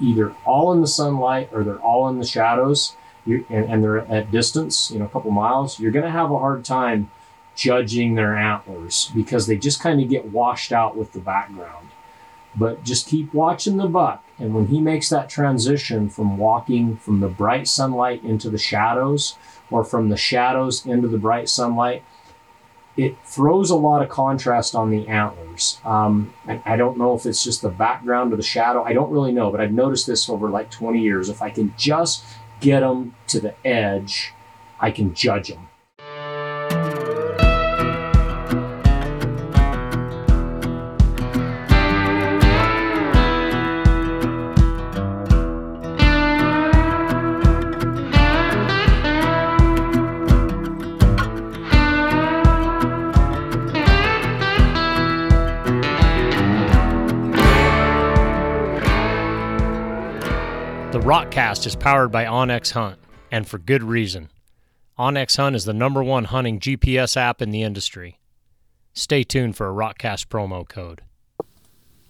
either all in the sunlight or they're all in the shadows, and they're at distance, you know, a couple miles, you're going to have a hard time judging their antlers because they just kind of get washed out with the background. But just keep watching the buck. And when he makes that transition from walking from the bright sunlight into the shadows or from the shadows into the bright sunlight, it throws a lot of contrast on the antlers. I don't know if it's just the background or the shadow. I don't really know, but I've noticed this over like 20 years. If I can just get them to the edge, I can judge them. Rokcast is powered by onX Hunt, and for good reason. onX Hunt is the #1 hunting GPS app in the industry. Stay tuned for a Rokcast promo code.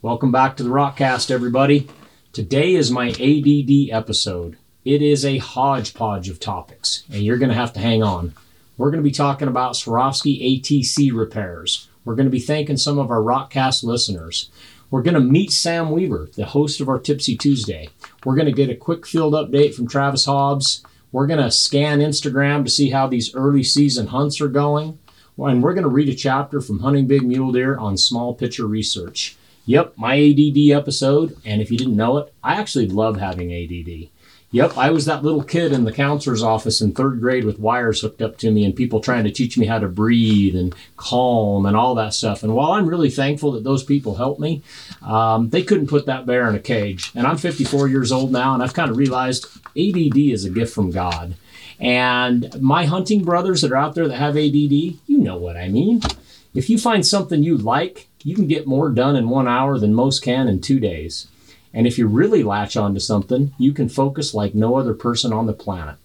Welcome back to the Rokcast, everybody. Today is my ADD episode. It is a hodgepodge of topics, and you're going to have to hang on. We're going to be talking about Swarovski ATC repairs. We're going to be thanking some of our Rokcast listeners. We're going to meet Sam Weaver, the host of our Tipsy Tuesday. We're going to get a quick field update from Travis Hobbs. We're going to scan Instagram to see how these early season hunts are going. And we're going to read a chapter from Hunting Big Mule Deer on small picture research. Yep, my ADD episode. And if you didn't know it, I actually love having ADD. Yep, I was that little kid in the counselor's office in third grade with wires hooked up to me and people trying to teach me how to breathe and calm and all that stuff. And while I'm really thankful that those people helped me, they couldn't put that bear in a cage. And I'm 54 years old now, and I've kind of realized ADD is a gift from God. And my hunting brothers that are out there that have ADD, you know what I mean. If you find something you like, you can get more done in 1 hour than most can in 2 days. And if you really latch onto something, you can focus like no other person on the planet.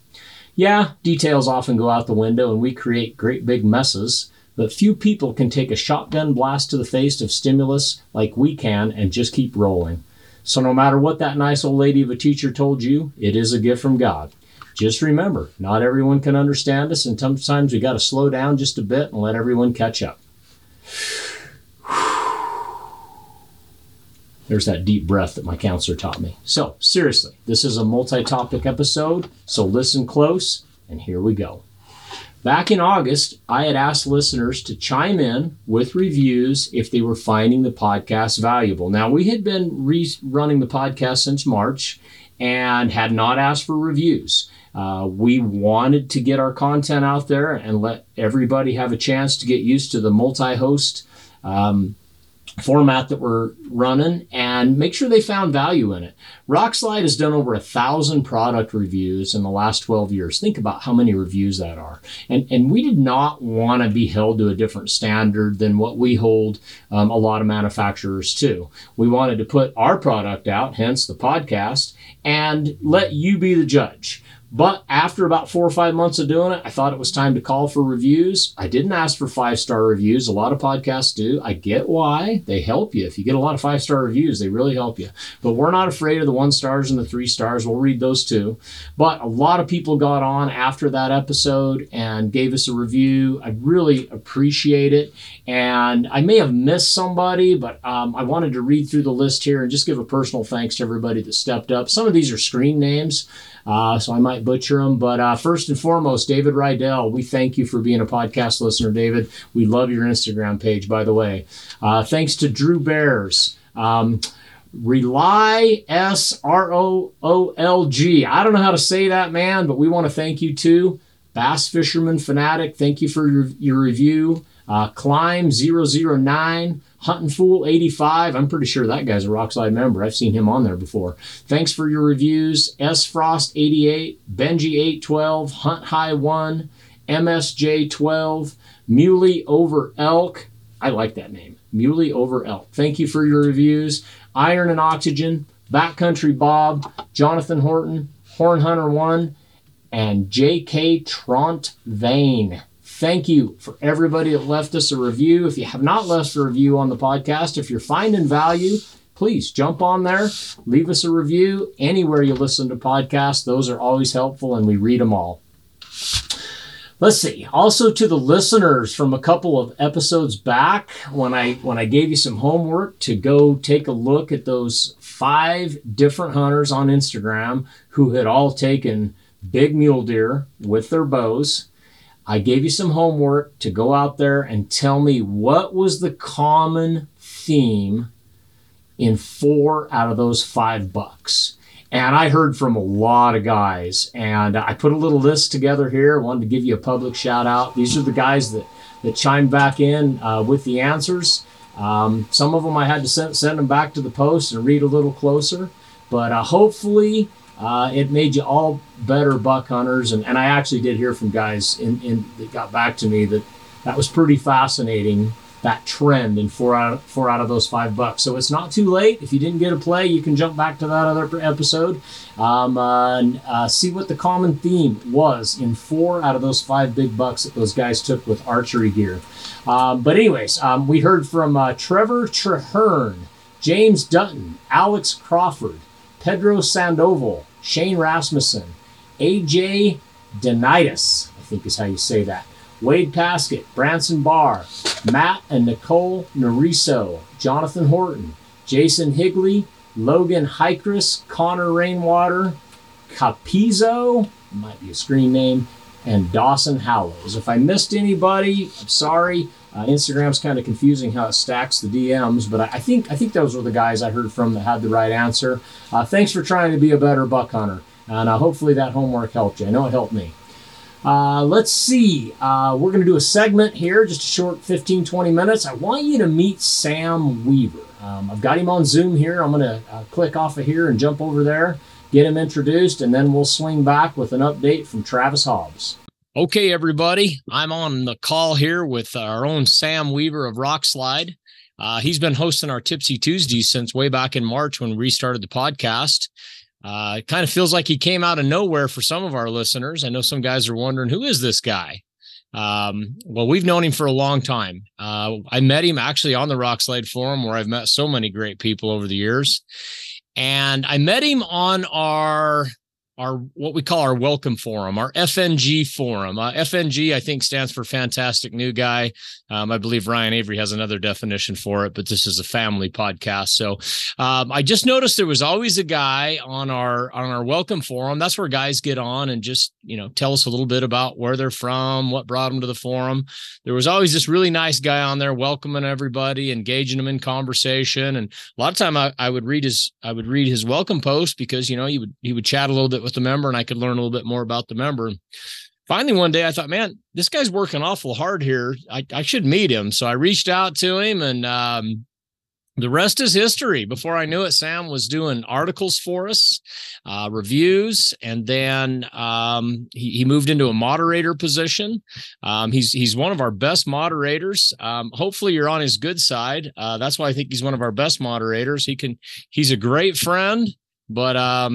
Yeah, details often go out the window and we create great big messes, but few people can take a shotgun blast to the face of stimulus like we can and just keep rolling. So no matter what that nice old lady of a teacher told you, it is a gift from God. Just remember, not everyone can understand us, and sometimes we got to slow down just a bit and let everyone catch up. There's that deep breath that my counselor taught me. So seriously, this is a multi-topic episode, so listen close, and here we go. Back in August, I had asked listeners to chime in with reviews if they were finding the podcast valuable. Now, we had been running the podcast since March and had not asked for reviews. We wanted to get our content out there and let everybody have a chance to get used to the multi-host format that we're running and make sure they found value in it. Rockslide has done over 1,000 product reviews in the last 12 years. Think about how many reviews that are. And we did not want to be held to a different standard than what we hold a lot of manufacturers to. We wanted to put our product out, hence the podcast, and let you be the judge. But after about 4 or 5 months of doing it, I thought it was time to call for reviews. I didn't ask for 5-star reviews. A lot of podcasts do. I get why. They help you. If you get a lot of 5-star reviews, they really help you. But we're not afraid of the 1-stars and the 3-stars. We'll read those too. But a lot of people got on after that episode and gave us a review. I really appreciate it. And I may have missed somebody, but I wanted to read through the list here and just give a personal thanks to everybody that stepped up. Some of these are screen names, so I might butcher them, but first and foremost, David Rydell, we thank you for being a podcast listener, David. We love your Instagram page, by the way. Thanks to Drew Bears, Rely SROOLG. I don't know how to say that, man, but we want to thank you too. Bass Fisherman Fanatic, thank you for your review. Climb 009, Hunting Fool 85. I'm pretty sure that guy's a Rockslide member. I've seen him on there before. Thanks for your reviews. S Frost 88, Benji 812, Hunt High 1, MSJ 12, Muley Over Elk. I like that name. Muley Over Elk. Thank you for your reviews. Iron and Oxygen, Backcountry Bob, Jonathan Horton, Horn Hunter 1, and JK Tront Vane. Thank you for everybody that left us a review. If you have not left a review on the podcast, if you're finding value, please jump on there, leave us a review anywhere you listen to podcasts. Those are always helpful, and we read them all. Let's see. Also, to the listeners from a couple of episodes back, when I gave you some homework to go take a look at those 5 different hunters on Instagram who had all taken big mule deer with their bows, I gave you some homework to go out there and tell me what was the common theme in 4 out of those 5 bucks. And I heard from a lot of guys, and I put a little list together here. I wanted to give you a public shout out. These are the guys that chimed back in with the answers. Some of them I had to send them back to the post and read a little closer, but hopefully it made you all better buck hunters. And I actually did hear from guys that got back to me that was pretty fascinating, that trend in 4 out of those 5 bucks. So it's not too late. If you didn't get a play, you can jump back to that other episode and see what the common theme was in 4 out of those 5 big bucks that those guys took with archery gear. But anyways, we heard from Trevor Treherne, James Dutton, Alex Crawford, Pedro Sandoval, Shane Rasmussen, AJ Denitis, I think is how you say that, Wade Paskett, Branson Barr, Matt and Nicole Nariso, Jonathan Horton, Jason Higley, Logan Hykris, Connor Rainwater, Capizo, might be a screen name, and Dawson Hallows. If I missed anybody, I'm sorry. Instagram's kind of confusing how it stacks the DMs, but I think those were the guys I heard from that had the right answer. Thanks for trying to be a better buck hunter, and hopefully that homework helped you. I know it helped me. Let's see. We're going to do a segment here, just a short 15, 20 minutes. I want you to meet Sam Weaver. I've got him on Zoom here. I'm going to click off of here and jump over there, get him introduced, and then we'll swing back with an update from Travis Hobbs. Okay, everybody. I'm on the call here with our own Sam Weaver of Rockslide. He's been hosting our Tipsy Tuesday since way back in March when we restarted the podcast. It kind of feels like he came out of nowhere for some of our listeners. I know some guys are wondering, who is this guy? Well, we've known him for a long time. I met him actually on the Rockslide Forum, where I've met so many great people over the years. And I met him on our what we call our welcome forum, our FNG forum. FNG, I think, stands for Fantastic New Guy. I believe Ryan Avery has another definition for it, but this is a family podcast. So I just noticed there was always a guy on our welcome forum. That's where guys get on and just, tell us a little bit about where they're from, what brought them to the forum. There was always this really nice guy on there welcoming everybody, engaging them in conversation. And a lot of time I would read his welcome post because, he would chat a little bit with the member, and I could learn a little bit more about the member. Finally, one day I thought, man, this guy's working awful hard here. I should meet him. So I reached out to him, and the rest is history. Before I knew it, Sam was doing articles for us, reviews, and then he moved into a moderator position. He's one of our best moderators. Hopefully you're on his good side. That's why I think he's one of our best moderators. He's a great friend. But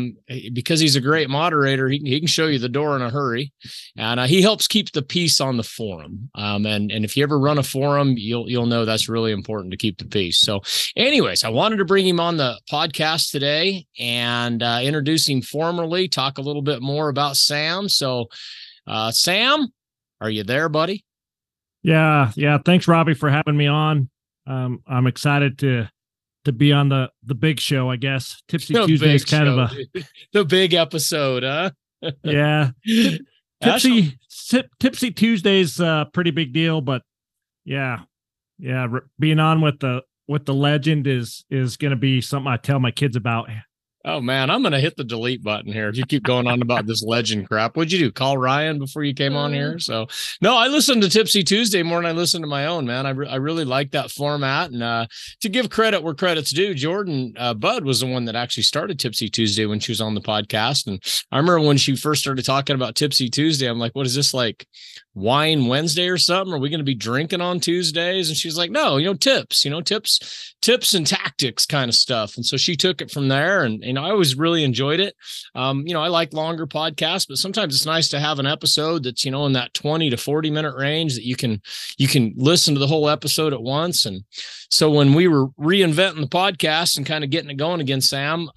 because he's a great moderator, he can show you the door in a hurry, and he helps keep the peace on the forum. And if you ever run a forum, you'll know that's really important to keep the peace. So, anyways, I wanted to bring him on the podcast today and introduce him formally, talk a little bit more about Sam. So, Sam, are you there, buddy? Yeah. Thanks, Robbie, for having me on. I'm excited to be on the big show, I guess. Tipsy Tuesday is kind of the big episode, huh? Yeah. Tipsy Tuesday's a pretty big deal, but yeah. Being on with the legend is going to be something I tell my kids about. Oh man, I'm going to hit the delete button here if you keep going on about this legend crap. What'd you do? Call Ryan before you came on here? So no, I listen to Tipsy Tuesday more than I listen to my own, man. I really like that format, and to give credit where credit's due, Jordan Budd was the one that actually started Tipsy Tuesday when she was on the podcast, and I remember when she first started talking about Tipsy Tuesday, I'm like, what is this, like wine Wednesday or something? Are we going to be drinking on Tuesdays? And she's like, no, tips and tactics kind of stuff. And so she took it from there, and I always really enjoyed it. I like longer podcasts, but sometimes it's nice to have an episode that's, in that 20 to 40 minute range that you can listen to the whole episode at once. And so when we were reinventing the podcast and kind of getting it going again, Sam,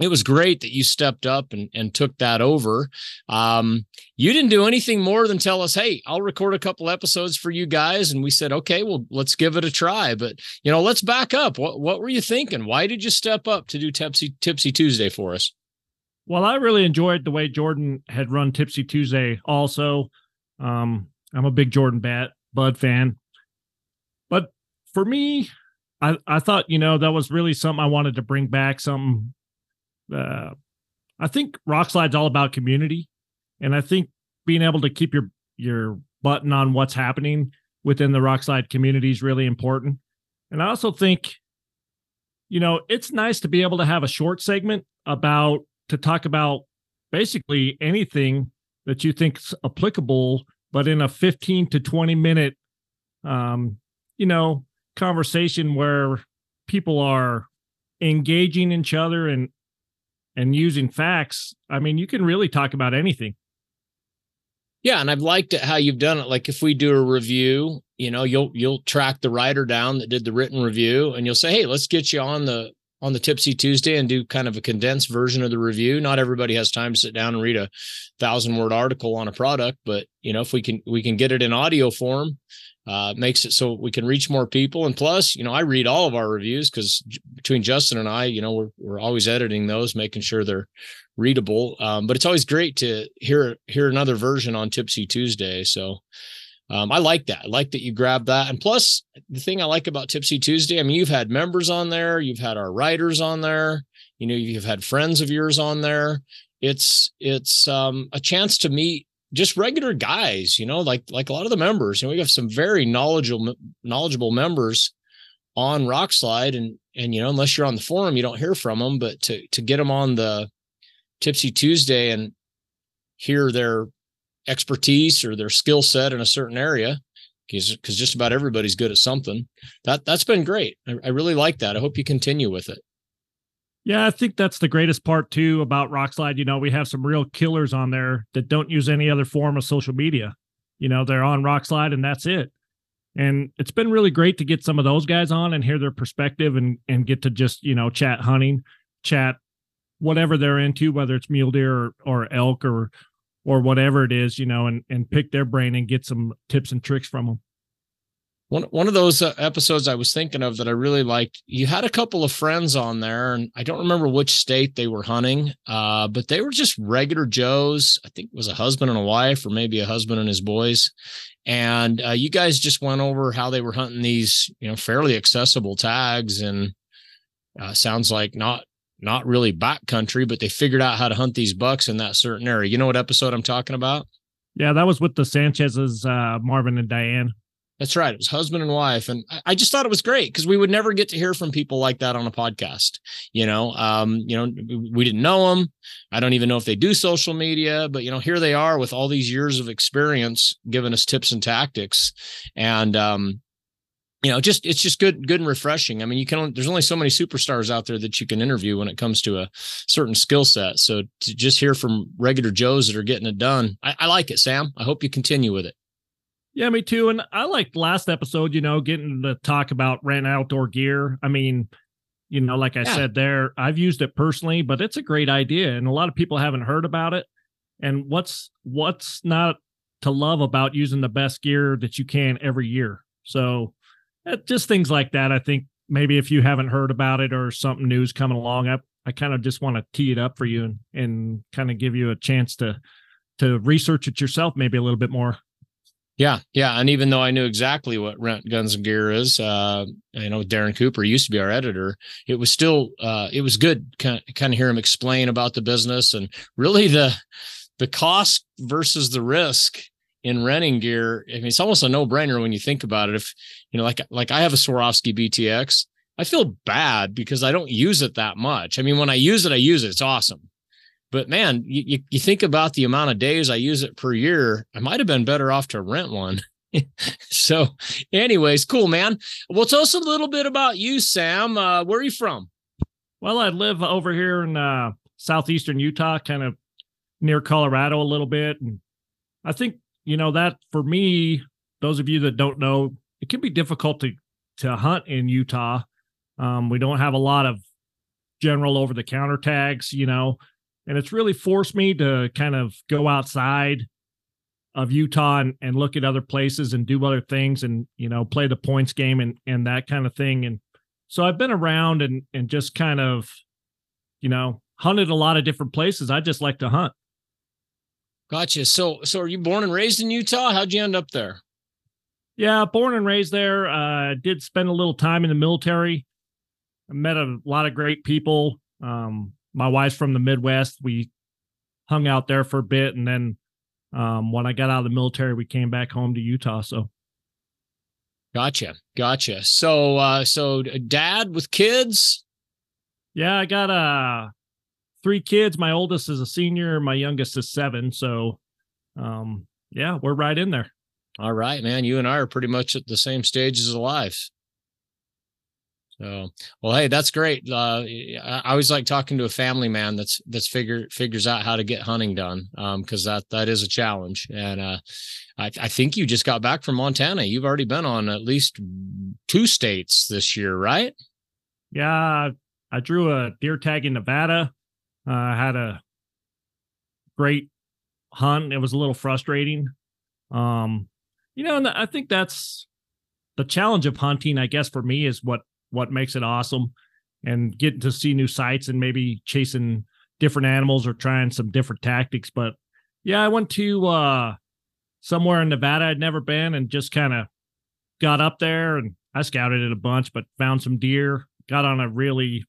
it was great that you stepped up and took that over. You didn't do anything more than tell us, hey, I'll record a couple episodes for you guys. And we said, okay, well, let's give it a try. But, let's back up. What were you thinking? Why did you step up to do Tipsy Tuesday for us? Well, I really enjoyed the way Jordan had run Tipsy Tuesday also. I'm a big Jordan Bud fan. But for me, I thought, that was really something I wanted to bring back, something. I think Rock Slide's all about community, and I think being able to keep your button on what's happening within the Rock Slide community is really important. And I also think, it's nice to be able to have a short segment to talk about basically anything that you think's applicable, but in a 15 to 20 minute, conversation where people are engaging each other and using facts. I mean, you can really talk about anything. Yeah. And I've liked it how you've done it. Like if we do a review, you'll track the writer down that did the written review, and you'll say, hey, let's get you on the Tipsy Tuesday and do kind of a condensed version of the review. Not everybody has time to sit down and read 1,000-word article on a product, but if we can get it in audio form, makes it so we can reach more people. And plus, I read all of our reviews, because between Justin and I, we're always editing those, making sure they're readable. But it's always great to hear another version on Tipsy Tuesday. So I like that. I like that you grabbed that. And plus, the thing I like about Tipsy Tuesday, I mean, you've had members on there, you've had our writers on there, you've had friends of yours on there. It's a chance to meet just regular guys, like a lot of the members, we have some very knowledgeable members on Rock Slide, and, unless you're on the forum, you don't hear from them, but to get them on the Tipsy Tuesday and hear their expertise or their skill set in a certain area, because just about everybody's good at something, that's been great. I really like that. I hope you continue with it. Yeah, I think that's the greatest part too about Rock Slide. We have some real killers on there that don't use any other form of social media. They're on Rock Slide and that's it. And it's been really great to get some of those guys on and hear their perspective and get to just, chat hunting, chat whatever they're into, whether it's mule deer or elk or whatever it is, and pick their brain and get some tips and tricks from them. One of those episodes I was thinking of that I really liked, you had a couple of friends on there, and I don't remember which state they were hunting, but they were just regular Joes. I think it was a husband and a wife, or maybe a husband and his boys. And you guys just went over how they were hunting these, fairly accessible tags, and sounds like not really backcountry, but they figured out how to hunt these bucks in that certain area. You know what episode I'm talking about? Yeah, that was with the Sanchez's, Marvin and Diane. That's right. It was husband and wife. And I just thought it was great because we would never get to hear from people like that on a podcast. We didn't know them. I don't even know if they do social media, but here they are with all these years of experience giving us tips and tactics. And, it's just good and refreshing. I mean, there's only so many superstars out there that you can interview when it comes to a certain skill set. So to just hear from regular Joes that are getting it done, I like it, Sam. I hope you continue with it. Yeah, me too. And I liked last episode, getting to talk about rent outdoor gear. I mean, like I said there, I've used it personally, but it's a great idea. And a lot of people haven't heard about it. And what's not to love about using the best gear that you can every year? So just things like that. I think maybe if you haven't heard about it or something new's coming along, I kind of just want to tee it up for you and kind of give you a chance to research it yourself maybe a little bit more. Yeah. Yeah. And even though I knew exactly what Rent Guns and Gear is, Darren Cooper used to be our editor. It was still, it was good kind of hear him explain about the business and really the cost versus the risk in renting gear. I mean, it's almost a no brainer when you think about it. If, like I have a Swarovski BTX, I feel bad because I don't use it that much. I mean, when I use it, it's awesome. But man, you think about the amount of days I use it per year, I might have been better off to rent one. So anyways, cool, man. Well, tell us a little bit about you, Sam. Where are you from? Well, I live over here in southeastern Utah, kind of near Colorado a little bit. And I think, you know, that for me, those of you that don't know, it can be difficult to hunt in Utah. We don't have a lot of general over-the-counter tags, you know, and it's really forced me to kind of go outside of Utah and look at other places and do other things and, you know, play the points game and that kind of thing. And so I've been around and just kind of, you know, hunted a lot of different places. I just like to hunt. Gotcha. So are you born and raised in Utah? How'd you end up there? Yeah, born and raised there. Did spend a little time in the military. I met a lot of great people. My wife's from the Midwest. We hung out there for a bit. And then when I got out of the military, we came back home to Utah. So. Gotcha. So dad with kids. Yeah, I got three kids. My oldest is a senior. My youngest is 7. So yeah, we're right in there. All right, man. You and I are pretty much at the same stages of life. So, well, hey, that's great. I always like talking to a family man that's figures out how to get hunting done, because that is a challenge. And I think you just got back from Montana. You've already been on at least 2 states this year, right? Yeah, I drew a deer tag in Nevada. I had a great hunt. It was a little frustrating. You know, and I think that's the challenge of hunting, I guess, for me, is what makes it awesome, and getting to see new sights and maybe chasing different animals or trying some different tactics. But yeah, I went to somewhere in Nevada I'd never been and just kind of got up there, and I scouted it a bunch, but found some deer, got on a really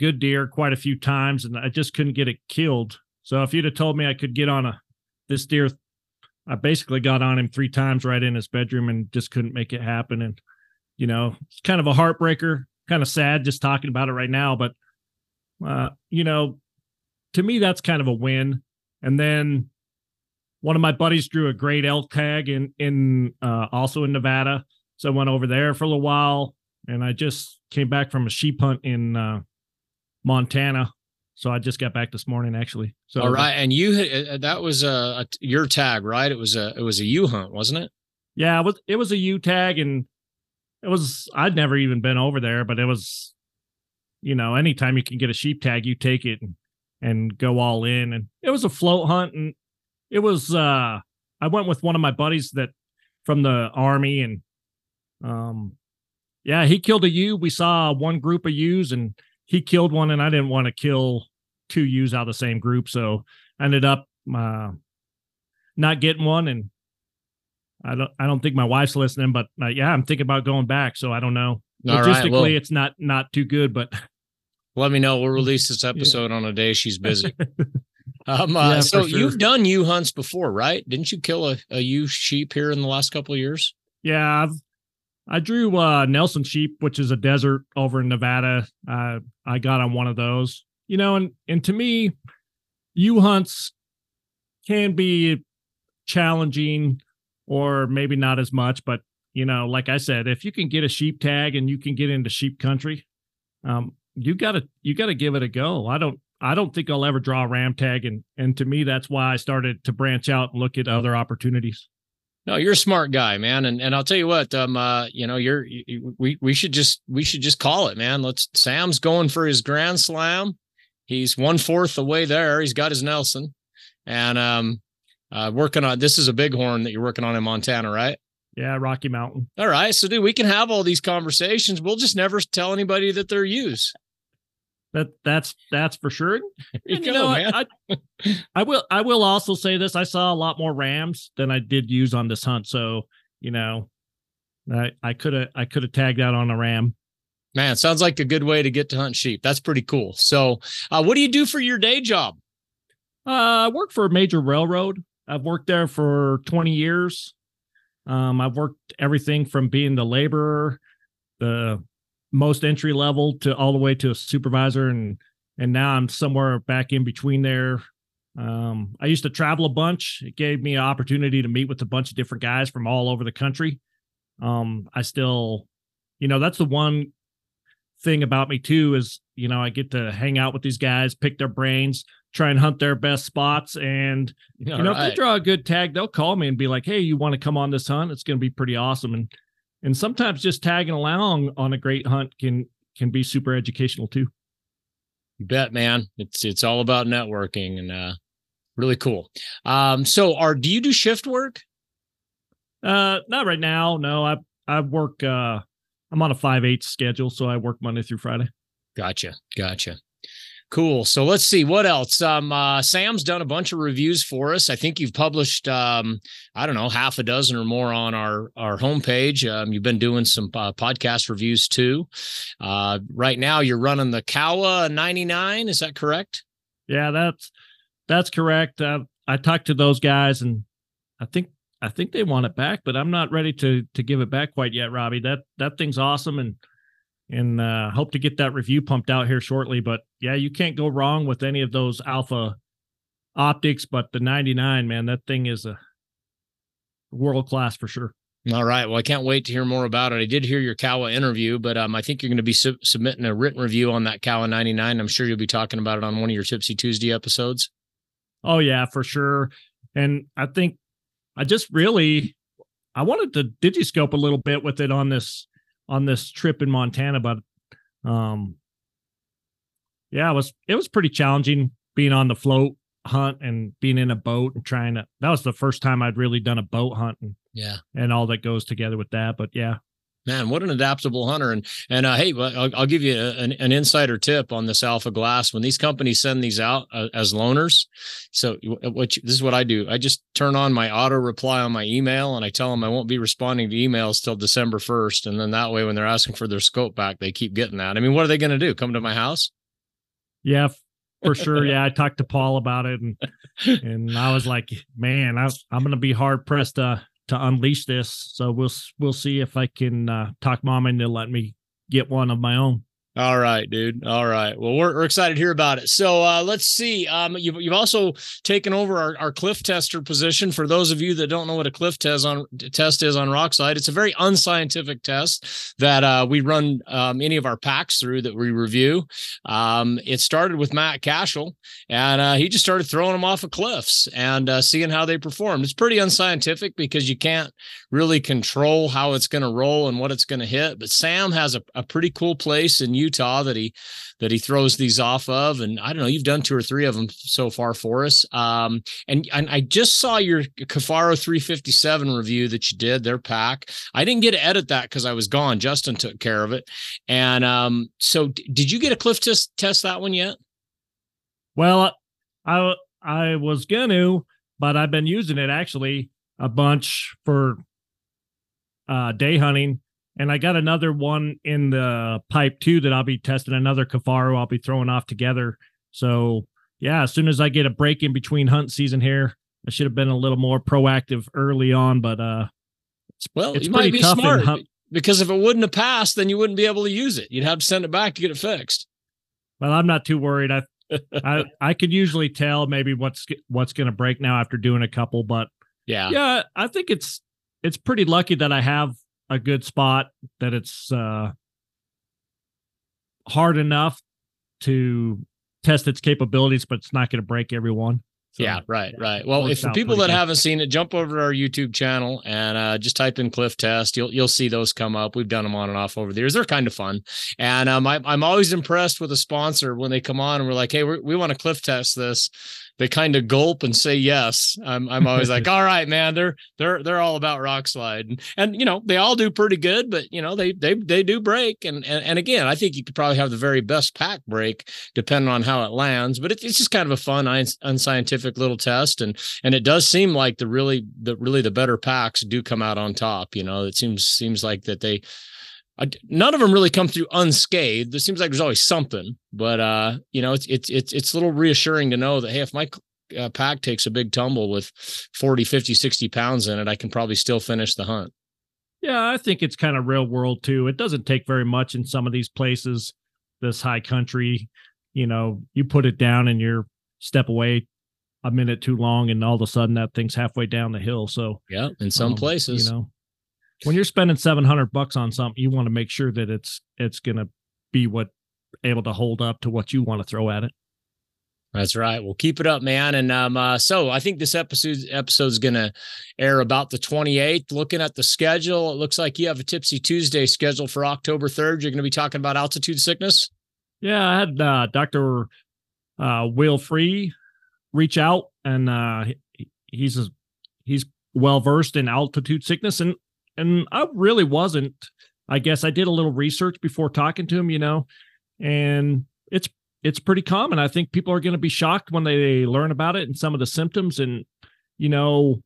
good deer quite a few times, and I just couldn't get it killed. So if you'd have told me I could get on this deer, I basically got on him 3 times right in his bedroom and just couldn't make it happen. And, you know, it's kind of a heartbreaker, kind of sad just talking about it right now. But, you know, to me, that's kind of a win. And then one of my buddies drew a great elk tag in also in Nevada. So I went over there for a little while, and I just came back from a sheep hunt in Montana. So I just got back this morning, actually. So all right, and that was your tag, right? It was a U hunt, wasn't it? Yeah, it was a U tag, and I'd never even been over there, but it was, you know, anytime you can get a sheep tag, you take it and go all in. And it was a float hunt, and it was I went with one of my buddies that from the Army, and yeah, he killed a ewe. We saw one group of ewes, and he killed one, and I didn't want to kill 2 ewes out of the same group. So I ended up not getting one. And I don't think my wife's listening, but yeah, I'm thinking about going back. So I don't know. All logistically, right, well, it's not too good, but let me know. We'll release this episode on a day she's busy. Yeah, so sure. You've done ewe hunts before, right? Didn't you kill a ewe sheep here in the last couple of years? Yeah. I drew Nelson sheep, which is a desert over in Nevada. I got on one of those, you know, and to me, ewe hunts can be challenging, or maybe not as much, but, you know, like I said, if you can get a sheep tag and you can get into sheep country, you gotta give it a go. I don't think I'll ever draw a ram tag. And to me, that's why I started to branch out and look at other opportunities. No, you're a smart guy, man, and I'll tell you what, you know, we should just call it, man. Sam's going for his grand slam. He's 1/4 the way there. He's got his Nelson, and working on this is a bighorn that you're working on in Montana, right? Yeah, Rocky Mountain. All right, so dude, we can have all these conversations. We'll just never tell anybody that they're ewes. That's for sure. You know, man. I will also say this. I saw a lot more rams than I did use on this hunt. So, you know, I could have tagged out on a ram. Man, it sounds like a good way to get to hunt sheep. That's pretty cool. So what do you do for your day job? I work for a major railroad. I've worked there for 20 years. I've worked everything from being the laborer, the most entry level, to all the way to a supervisor. And now I'm somewhere back in between there. I used to travel a bunch. It gave me an opportunity to meet with a bunch of different guys from all over the country. I still, you know, that's the one thing about me too, is, you know, I get to hang out with these guys, pick their brains, try and hunt their best spots. And, you know, if they draw a good tag, they'll call me and be like, hey, you want to come on this hunt? It's going to be pretty awesome. And sometimes just tagging along on a great hunt can be super educational too. You bet, man. It's all about networking and, really cool. So do you do shift work? Not right now. No, I work, I'm on a 5/8 schedule, so I work Monday through Friday. Gotcha. Cool. So let's see what else. Sam's done a bunch of reviews for us. I think you've published, I don't know, half a dozen or more on our homepage. You've been doing some podcast reviews too. Right now you're running the Kowa 99. Is that correct? Yeah, that's correct. I talked to those guys and I think they want it back, but I'm not ready to give it back quite yet, Robbie. That thing's awesome. And hope to get that review pumped out here shortly, but yeah, you can't go wrong with any of those alpha optics, but the 99, man, that thing is a world class for sure. All right. Well, I can't wait to hear more about it. I did hear your Kowa interview, but I think you're going to be submitting a written review on that Kowa 99. I'm sure you'll be talking about it on one of your Tipsy Tuesday episodes. Oh yeah, for sure. And I think I wanted to digiscope a little bit with it on this trip in Montana, but yeah, it was pretty challenging being on the float hunt and being in a boat and that was the first time I'd really done a boat hunt and all that goes together with that. But yeah, man, what an adaptable hunter. And hey, I'll give you an insider tip on this Alpha Glass. When these companies send these out as loaners, so this is what I do. I just turn on my auto reply on my email, and I tell them I won't be responding to emails till December 1st. And then that way, when they're asking for their scope back, they keep getting that. I mean, what are they going to do? Come to my house? Yeah, for sure. Yeah, I talked to Paul about it, and I was like, man, I'm going to be hard pressed to unleash this. So we'll see if I can talk mom into letting me get one of my own. All right, dude. All right. Well, we're excited to hear about it. So let's see. You've also taken over our cliff tester position. For those of you that don't know what a cliff test is on Rockside, it's a very unscientific test that we run any of our packs through that we review. It started with Matt Cashell, and he just started throwing them off of cliffs and seeing how they performed. It's pretty unscientific because you can't really control how it's going to roll and what it's going to hit. But Sam has a pretty cool place in Utah that he throws these off of, and I don't know, you've done two or three of them so far for us. And I just saw your Kifaru 357 review that you did, their pack. I didn't get to edit that because I was gone. Justin took care of it. And so did you get a cliff test that one yet? Well, I was going to, but I've been using it actually a bunch for day hunting. And I got another one in the pipe too that I'll be testing, another Kifaru I'll be throwing off together. So yeah, as soon as I get a break in between hunt season here, I should have been a little more proactive early on, but it's you might be smart because if it wouldn't have passed, then you wouldn't be able to use it. You'd have to send it back to get it fixed. Well, I'm not too worried. I could usually tell maybe what's going to break now after doing a couple, but yeah, I think it's pretty lucky that I have a good spot that it's hard enough to test its capabilities, but it's not going to break everyone. So, yeah, right. Well, if for people that haven't seen it, jump over to our YouTube channel and just type in cliff test. You'll see those come up. We've done them on and off over the years. They're kind of fun. And I'm always impressed with a sponsor when they come on and we're like, hey, we want to cliff test this. They kind of gulp and say yes. I'm always like, all right, man, they're all about rock slide. And you know, they all do pretty good, but you know, they do break. And again, I think you could probably have the very best pack break depending on how it lands, but it's just kind of a fun, unscientific little test. And it does seem like the better packs do come out on top. You know, it seems like that none of them really come through unscathed. It seems like there's always something, but you know, it's a little reassuring to know that, hey, if my pack takes a big tumble with 40, 50, 60 pounds in it, I can probably still finish the hunt. Yeah. I think it's kind of real world too. It doesn't take very much in some of these places, this high country, you know, you put it down and you're step away a minute too long, and all of a sudden that thing's halfway down the hill. So yeah, in some places, you know, when you're spending $700 on something, you want to make sure that it's going to be able to hold up to what you want to throw at it. That's right. Well, keep it up, man. And so I think this episode is going to air about the 28th. Looking at the schedule, it looks like you have a Tipsy Tuesday scheduled for October 3rd. You're going to be talking about altitude sickness. Yeah, I had Dr. Will Free reach out, and he's well-versed in altitude sickness. And I really wasn't. I guess I did a little research before talking to him, you know, and it's pretty common. I think people are going to be shocked when they learn about it and some of the symptoms. And, you know,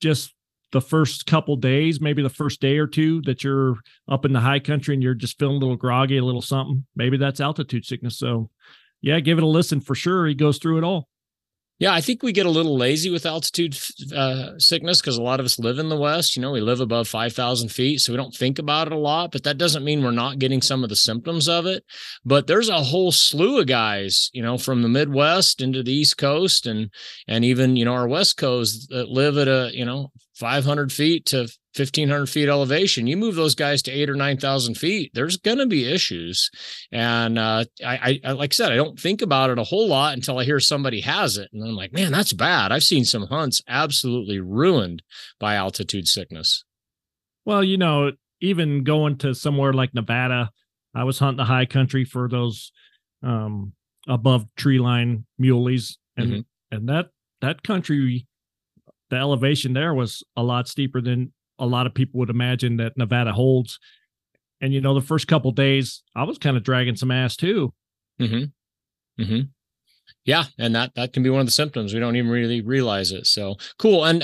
just the first couple days, maybe the first day or two that you're up in the high country and you're just feeling a little groggy, a little something, maybe that's altitude sickness. So yeah, give it a listen for sure. He goes through it all. Yeah, I think we get a little lazy with altitude sickness because a lot of us live in the West. You know, we live above 5,000 feet, so we don't think about it a lot. But that doesn't mean we're not getting some of the symptoms of it. But there's a whole slew of guys, you know, from the Midwest into the East Coast and even, you know, our West Coast that live at a, you know, 500 feet to 1,500 feet elevation. You move those guys to 8,000 or 9,000 feet, there's going to be issues. And I, like I said, I don't think about it a whole lot until I hear somebody has it. And I'm like, man, that's bad. I've seen some hunts absolutely ruined by altitude sickness. Well, you know, even going to somewhere like Nevada, I was hunting the high country for those above tree line muleys. And, and that country, the elevation there was a lot steeper than a lot of people would imagine that Nevada holds. And, you know, the first couple of days I was kind of dragging some ass too. Yeah. And that can be one of the symptoms. We don't even really realize it. So cool. And,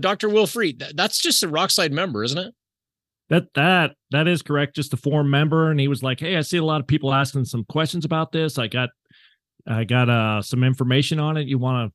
Dr. Will Free, that's just a Rockslide member, isn't it? That is correct. Just a forum member. And he was like, hey, I see a lot of people asking some questions about this. I got some information on it. You want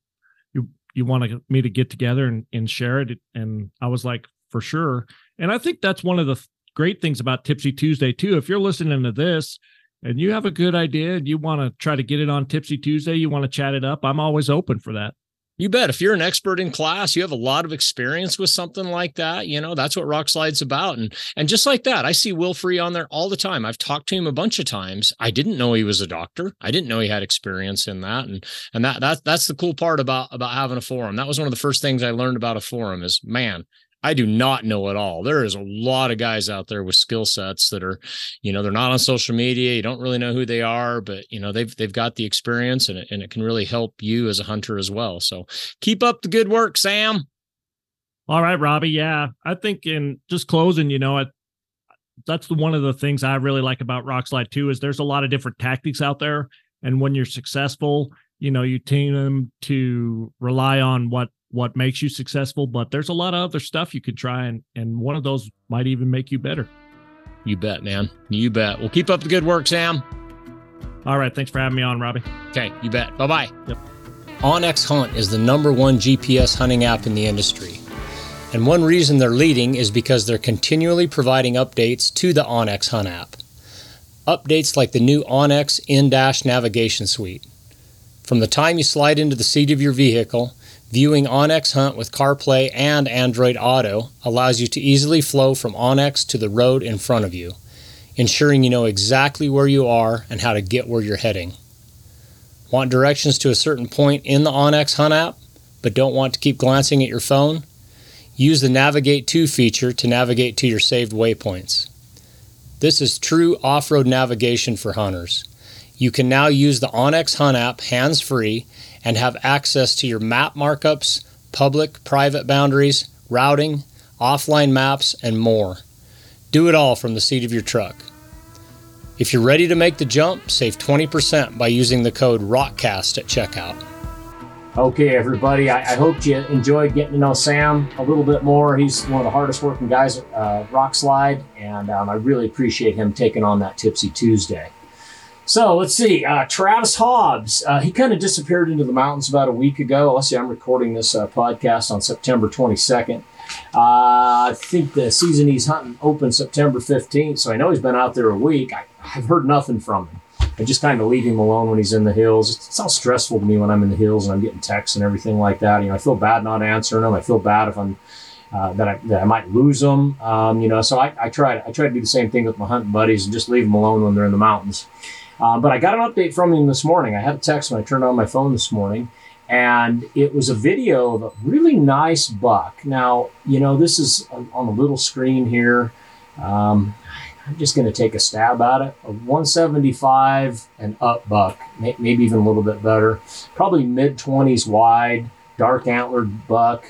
me to get together and share it. And I was like, for sure. And I think that's one of the great things about Tipsy Tuesday too. If you're listening to this and you have a good idea and you want to try to get it on Tipsy Tuesday, you want to chat it up, I'm always open for that. You bet. If you're an expert in class, you have a lot of experience with something like that. You know, that's what Rockslide's about. And just like that, I see Will Free on there all the time. I've talked to him a bunch of times. I didn't know he was a doctor. I didn't know he had experience in that. And that's the cool part about having a forum. That was one of the first things I learned about a forum is, man, I do not know it all. There is a lot of guys out there with skill sets that are, you know, they're not on social media. You don't really know who they are, but you know, they've got the experience and it can really help you as a hunter as well. So keep up the good work, Sam. All right, Robbie. Yeah. I think in just closing, you know, that's one of the things I really like about Rockslide too, is there's a lot of different tactics out there. And when you're successful, you know, you team them to rely on what makes you successful, but there's a lot of other stuff you could try, and one of those might even make you better. You bet, man. You bet. Well, keep up the good work, Sam. All right. Thanks for having me on, Robbie. Okay. You bet. Bye-bye. Yep. onX Hunt is the #1 GPS hunting app in the industry. And one reason they're leading is because they're continually providing updates to the onX Hunt app. Updates like the new onX in-dash navigation suite. From the time you slide into the seat of your vehicle, viewing onX Hunt with CarPlay and Android Auto allows you to easily flow from onX to the road in front of you, ensuring you know exactly where you are and how to get where you're heading. Want directions to a certain point in the onX Hunt app, but don't want to keep glancing at your phone? Use the Navigate To feature to navigate to your saved waypoints. This is true off-road navigation for hunters. You can now use the onX Hunt app hands-free and have access to your map markups, public, private boundaries, routing, offline maps, and more. Do it all from the seat of your truck. If you're ready to make the jump, save 20% by using the code ROCKCAST at checkout. Okay, everybody, I hope you enjoyed getting to know Sam a little bit more. He's one of the hardest working guys at Rockslide, and I really appreciate him taking on that Tipsy Tuesday. So let's see, Travis Hobbs, he kind of disappeared into the mountains about a week ago. Let's see, I'm recording this podcast on September 22nd. I think the season he's hunting opens September 15th, so I know he's been out there a week. I've heard nothing from him. I just kind of leave him alone when he's in the hills. It's all stressful to me when I'm in the hills and I'm getting texts and everything like that. You know, I feel bad not answering them. I feel bad if I'm that I might lose them. You know, so I try to do the same thing with my hunting buddies and just leave them alone when they're in the mountains. But I got an update from him this morning. I had a text when I turned on my phone this morning, and it was a video of a really nice buck. Now, you know, this is on a little screen here. I'm just going to take a stab at it. A 175 and up buck, maybe even a little bit better. Probably mid-20s wide, dark antlered buck.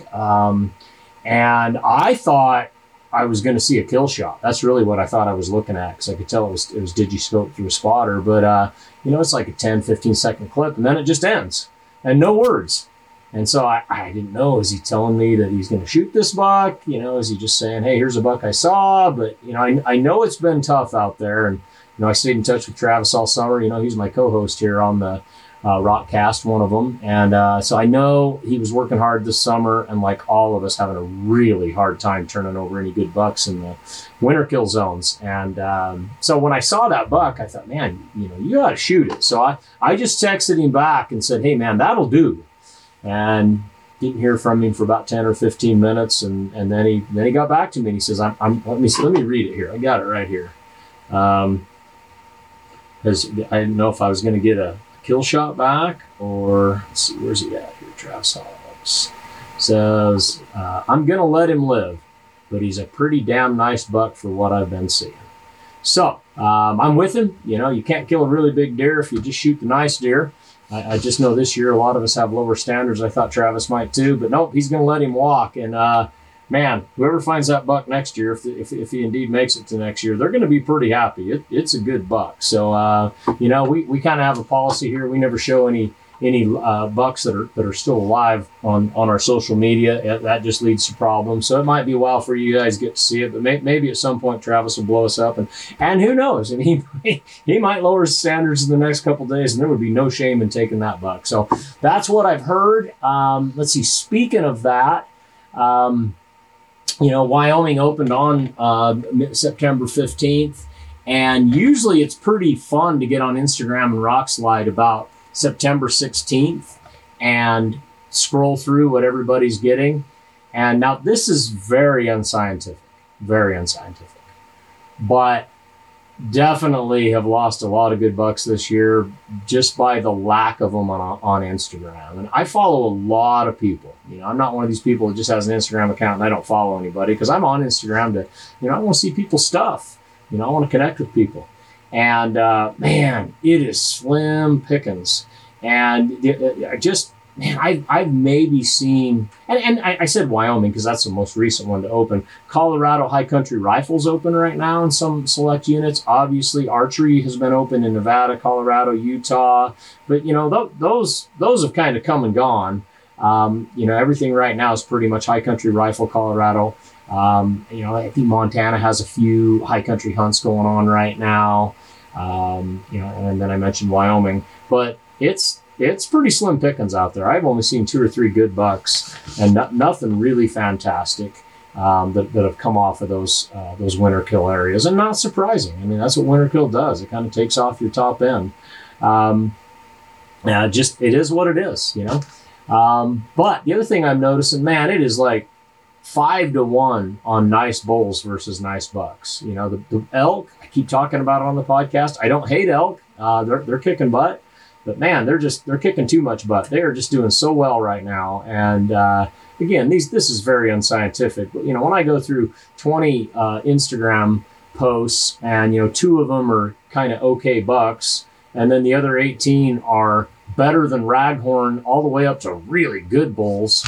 And I thought I was going to see a kill shot. That's really what I thought I was looking at, because I could tell it was digiscoped through a spotter. But, you know, it's like a 10, 15-second clip, and then it just ends. And no words. And so I didn't know, is he telling me that he's going to shoot this buck? You know, is he just saying, hey, here's a buck I saw? But, you know, I know it's been tough out there. And, you know, I stayed in touch with Travis all summer. You know, he's my co-host here on the Rokcast, one of them. And so I know he was working hard this summer, and like all of us, having a really hard time turning over any good bucks in the winter kill zones. And so when I saw that buck, I thought, man, you know, you got to shoot it. So I just texted him back and said, hey, man, that'll do. And didn't hear from him for about 10 or 15 minutes. And then he got back to me and he says, let me read it here. I got it right here. 'Cause I didn't know if I was going to get a kill shot back or, let's see, where's he at here? Travis Hobbs says, I'm going to let him live, but he's a pretty damn nice buck for what I've been seeing. So I'm with him. You know, you can't kill a really big deer if you just shoot the nice deer. I just know this year a lot of us have lower standards. I thought Travis might too, but nope, he's going to let him walk. And man, whoever finds that buck next year, if he indeed makes it to next year, they're going to be pretty happy. It's a good buck. So you know, we kind of have a policy here. We never show any bucks that are still alive on our social media. That just leads to problems. So it might be a while for you guys get to see it, but maybe at some point Travis will blow us up, and who knows? And he might lower his standards in the next couple of days, and there would be no shame in taking that buck. So that's what I've heard. Let's see. Speaking of that, you know, Wyoming opened on September 15th, and usually it's pretty fun to get on Instagram and Rockslide about September 16th and scroll through what everybody's getting. And now this is very unscientific, but definitely have lost a lot of good bucks this year just by the lack of them on Instagram. And I follow a lot of people. You know, I'm not one of these people that just has an Instagram account and I don't follow anybody, because I'm on Instagram to, you know, I want to see people's stuff. You know, I want to connect with people. And man, it is slim pickings. And I just, man, I've maybe seen, and I said Wyoming because that's the most recent one to open. Colorado High Country Rifles open right now in some select units. Obviously, archery has been open in Nevada, Colorado, Utah. But you know, those have kind of come and gone. You know, everything right now is pretty much High Country Rifle, Colorado. You know, I think Montana has a few high country hunts going on right now. You know, and then I mentioned Wyoming, but it's pretty slim pickings out there. I've only seen two or three good bucks, and nothing really fantastic that have come off of those winter kill areas. And not surprising. I mean, that's what winter kill does. It kind of takes off your top end. Just it is what it is, you know. But the other thing I'm noticing, man, it is like 5 to 1 on nice bulls versus nice bucks. You know, the elk, I keep talking about it on the podcast. I don't hate elk. They're kicking butt, but man, they're kicking too much butt. They are just doing so well right now. And again, this is very unscientific. But, you know, when I go through 20 Instagram posts, and you know, 2 of them are kind of okay bucks, and then the other 18 are better than raghorn all the way up to really good bulls.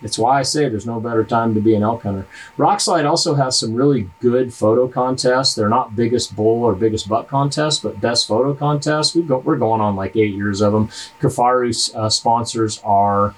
It's why I say there's no better time to be an elk hunter. Rockslide also has some really good photo contests. They're not biggest bull or biggest buck contests, but best photo contests. We're going on like 8 years of them. Kifaru's sponsors our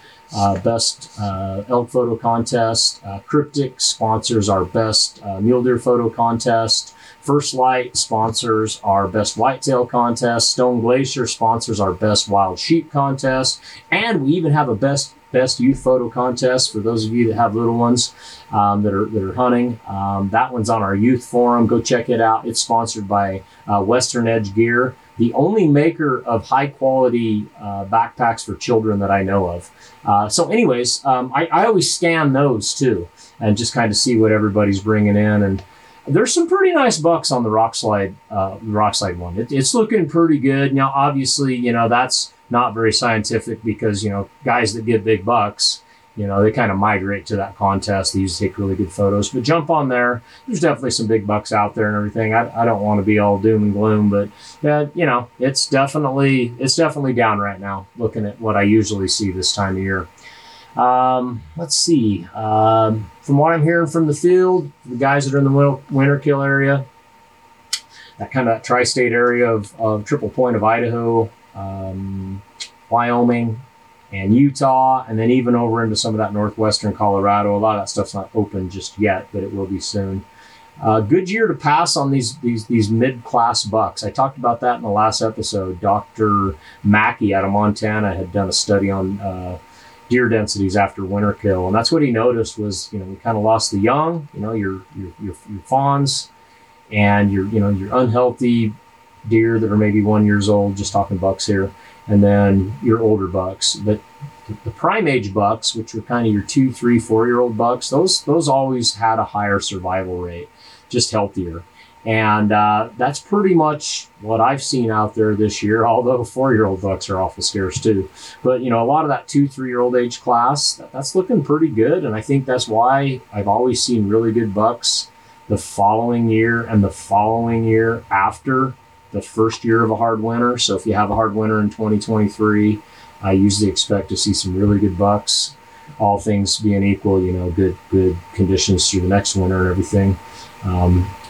best elk photo contest. Cryptic sponsors our best mule deer photo contest. First Light sponsors our best whitetail contest. Stone Glacier sponsors our best wild sheep contest. And we even have a best Best Youth Photo Contest for those of you that have little ones that are hunting. That one's on our youth forum. Go check it out. It's sponsored by Western Edge Gear, the only maker of high-quality backpacks for children that I know of. So anyways, I always scan those too and just kind of see what everybody's bringing in. And there's some pretty nice bucks on the rock slide one. It's looking pretty good. Now, obviously, that's not very scientific because, guys that get big bucks, they kind of migrate to that contest. They usually take really good photos, but jump on there. There's definitely some big bucks out there and everything. I don't want to be all doom and gloom, but it's definitely down right now looking at what I usually see this time of year. Let's see. From what I'm hearing from the field, the guys that are in the winter kill area, that kind of tri-state area of Triple Point of Idaho, Wyoming and Utah, and then even over into some of that northwestern Colorado. A lot of that stuff's not open just yet, but it will be soon. Good year to pass on these mid-class bucks. I talked about that in the last episode. Dr. Mackey out of Montana had done a study on deer densities after winter kill, and that's what he noticed was, we kind of lost the young, your fawns and your unhealthy deer that are maybe 1 year old, just talking bucks here, and then your older bucks. But the prime age bucks, which were kind of your 2, 3, 4 year old bucks, those always had a higher survival rate, just healthier. And that's pretty much what I've seen out there this year, although 4 year old bucks are awful scarce too. But a lot of that 2, 3 year old age class, that's looking pretty good. And I think that's why I've always seen really good bucks the following year and the following year after the first year of a hard winter. So if you have a hard winter in 2023, I usually expect to see some really good bucks, all things being equal, good conditions through the next winter and everything.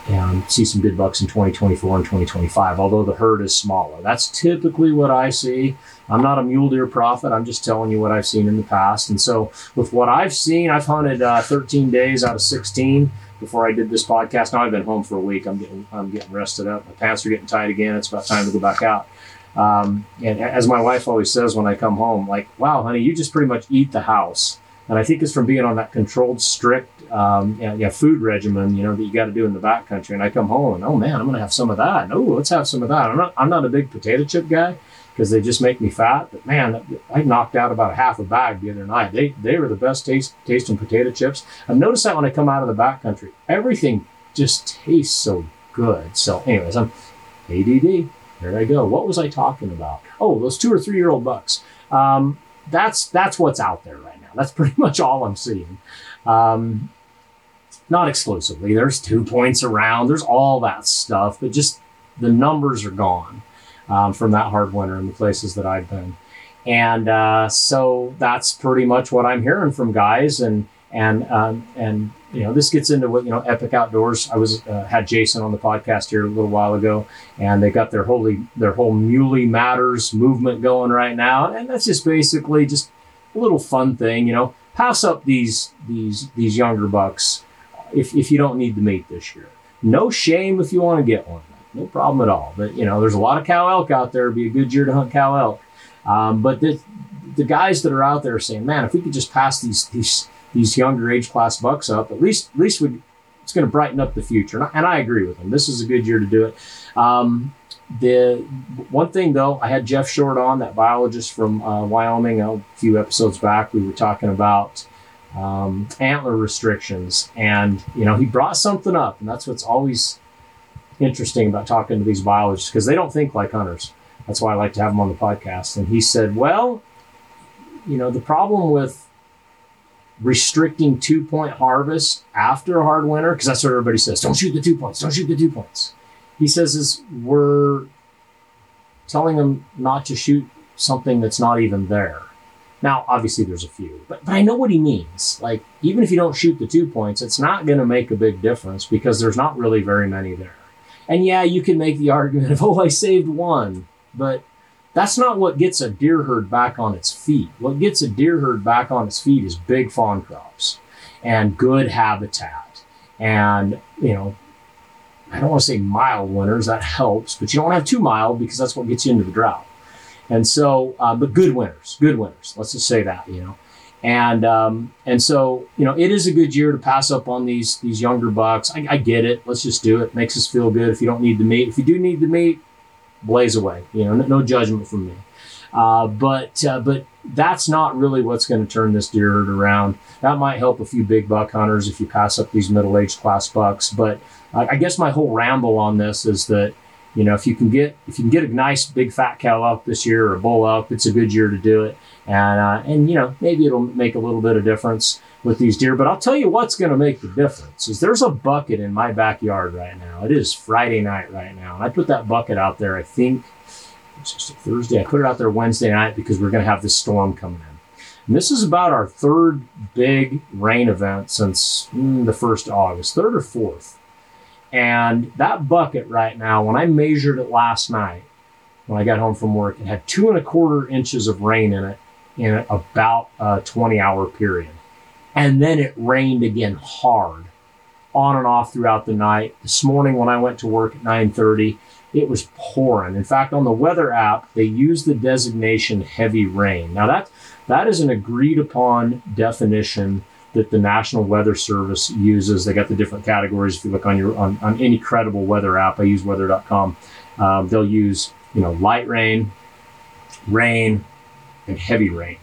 And see some good bucks in 2024 and 2025, although the herd is smaller. That's typically what I see. I'm not a mule deer prophet. I'm just telling you what I've seen in the past. And so with what I've seen, I've hunted 13 days out of 16 before I did this podcast. Now I've been home for a week. I'm getting rested up. My pants are getting tight again. It's about time to go back out. And as my wife always says when I come home, like, wow, honey, you just pretty much eat the house. And I think it's from being on that controlled, strict food regimen, that you got to do in the backcountry. And I come home and, oh man, I'm going to have some of that. No, let's have some of that. I'm not a big potato chip guy because they just make me fat. But man, I knocked out about half a bag the other night. They were the best tasting potato chips. I've noticed that when I come out of the backcountry, everything just tastes so good. So anyways, I'm ADD. There I go. What was I talking about? Oh, those 2 or 3 year old bucks. That's what's out there right now. That's pretty much all I'm seeing. Not exclusively. There's 2 points around. There's all that stuff, but just the numbers are gone from that hard winter in the places that I've been. And so that's pretty much what I'm hearing from guys. And this gets into what, Epic Outdoors. I had Jason on the podcast here a little while ago, and they got their whole Muley Matters movement going right now. And that's just basically just a little fun thing, pass up these younger bucks if you don't need the meat this year. No shame if you want to get one. No problem at all. But, there's a lot of cow elk out there. It'd be a good year to hunt cow elk. But the guys that are out there are saying, man, if we could just pass these younger age class bucks up, at least it's going to brighten up the future. And I agree with them. This is a good year to do it. The one thing though, I had Jeff Short on, that biologist from Wyoming a few episodes back. We were talking about antler restrictions, and he brought something up, and that's what's always interesting about talking to these biologists, because they don't think like hunters. That's why I like to have them on the podcast. And he said, well, the problem with restricting 2 point harvest after a hard winter, because that's what everybody says, don't shoot the two points. He says is we're telling them not to shoot something that's not even there. Now, obviously there's a few, but I know what he means. Like, even if you don't shoot the 2 points, it's not going to make a big difference because there's not really very many there. And yeah, you can make the argument of, I saved one, but that's not what gets a deer herd back on its feet. What gets a deer herd back on its feet is big fawn crops and good habitat and, I don't want to say mild winters, that helps, but you don't have too mild because that's what gets you into the drought. And so, but good winters, let's just say that, And so, you know, it is a good year to pass up on these younger bucks. I get it. Let's just do it. Makes us feel good. If you don't need the meat, if you do need the meat, blaze away, you know, no judgment from me. But that's not really what's going to turn this deer around. That might help a few big buck hunters if you pass up these middle-aged class bucks. But I guess my whole ramble on this is that, you know, if you can get a nice big fat cow up this year or a bull up, it's a good year to do it. And you know, maybe it'll make a little bit of difference with these deer. But I'll tell you what's going to make the difference is there's a bucket in my backyard right now. It is Friday night right now. And I put that bucket out there, I think, it's just Thursday. I put it out there Wednesday night because we're going to have this storm coming in. And this is about our third big rain event since the 1st of August, 3rd or 4th. And that bucket right now, when I measured it last night, when I got home from work, it had 2 1/4 inches of rain in it in about a 20-hour period. And then it rained again hard on and off throughout the night. This morning when I went to work at 9:30, it was pouring. In fact, on the weather app, they use the designation heavy rain. Now that is an agreed upon definition that the National Weather Service uses. They got the different categories. If you look on any credible weather app, I use weather.com. They'll use, you know, light rain, rain, and heavy rain.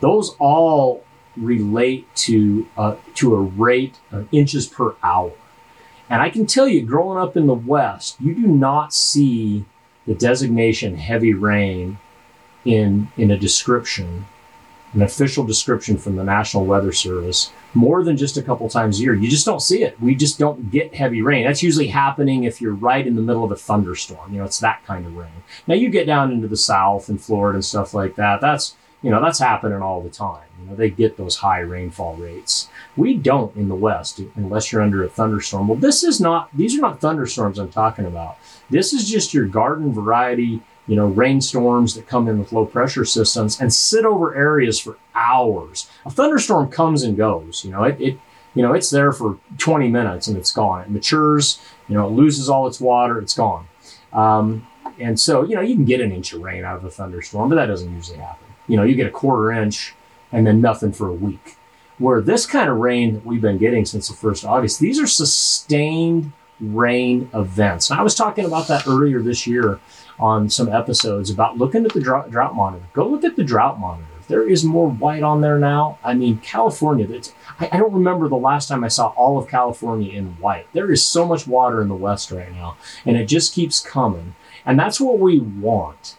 Those all relate to a rate of inches per hour. And I can tell you, growing up in the West, you do not see the designation heavy rain in a description, an official description from the National Weather Service, more than just a couple times a year. You just don't see it. We just don't get heavy rain. That's usually happening if you're right in the middle of a thunderstorm. You know, it's that kind of rain. Now you get down into the South and Florida and stuff like that. That's, you know, that's happening all the time. You know, they get those high rainfall rates. We don't in the West, unless you're under a thunderstorm. Well, these are not thunderstorms I'm talking about. This is just your garden variety, you know, rainstorms that come in with low pressure systems and sit over areas for hours. A thunderstorm comes and goes, you know, it's there for 20 minutes and it's gone. It matures, you know, it loses all its water, it's gone. And so, you know, you can get an inch of rain out of a thunderstorm, but that doesn't usually happen. You know, you get a 1/4 inch and then nothing for a week. Where this kind of rain that we've been getting since the 1st of August, these are sustained rain events. And I was talking about that earlier this year on some episodes about looking at the drought monitor. Go look at the drought monitor. There is more white on there now. I mean, California, I don't remember the last time I saw all of California in white. There is so much water in the West right now, and it just keeps coming. And that's what we want.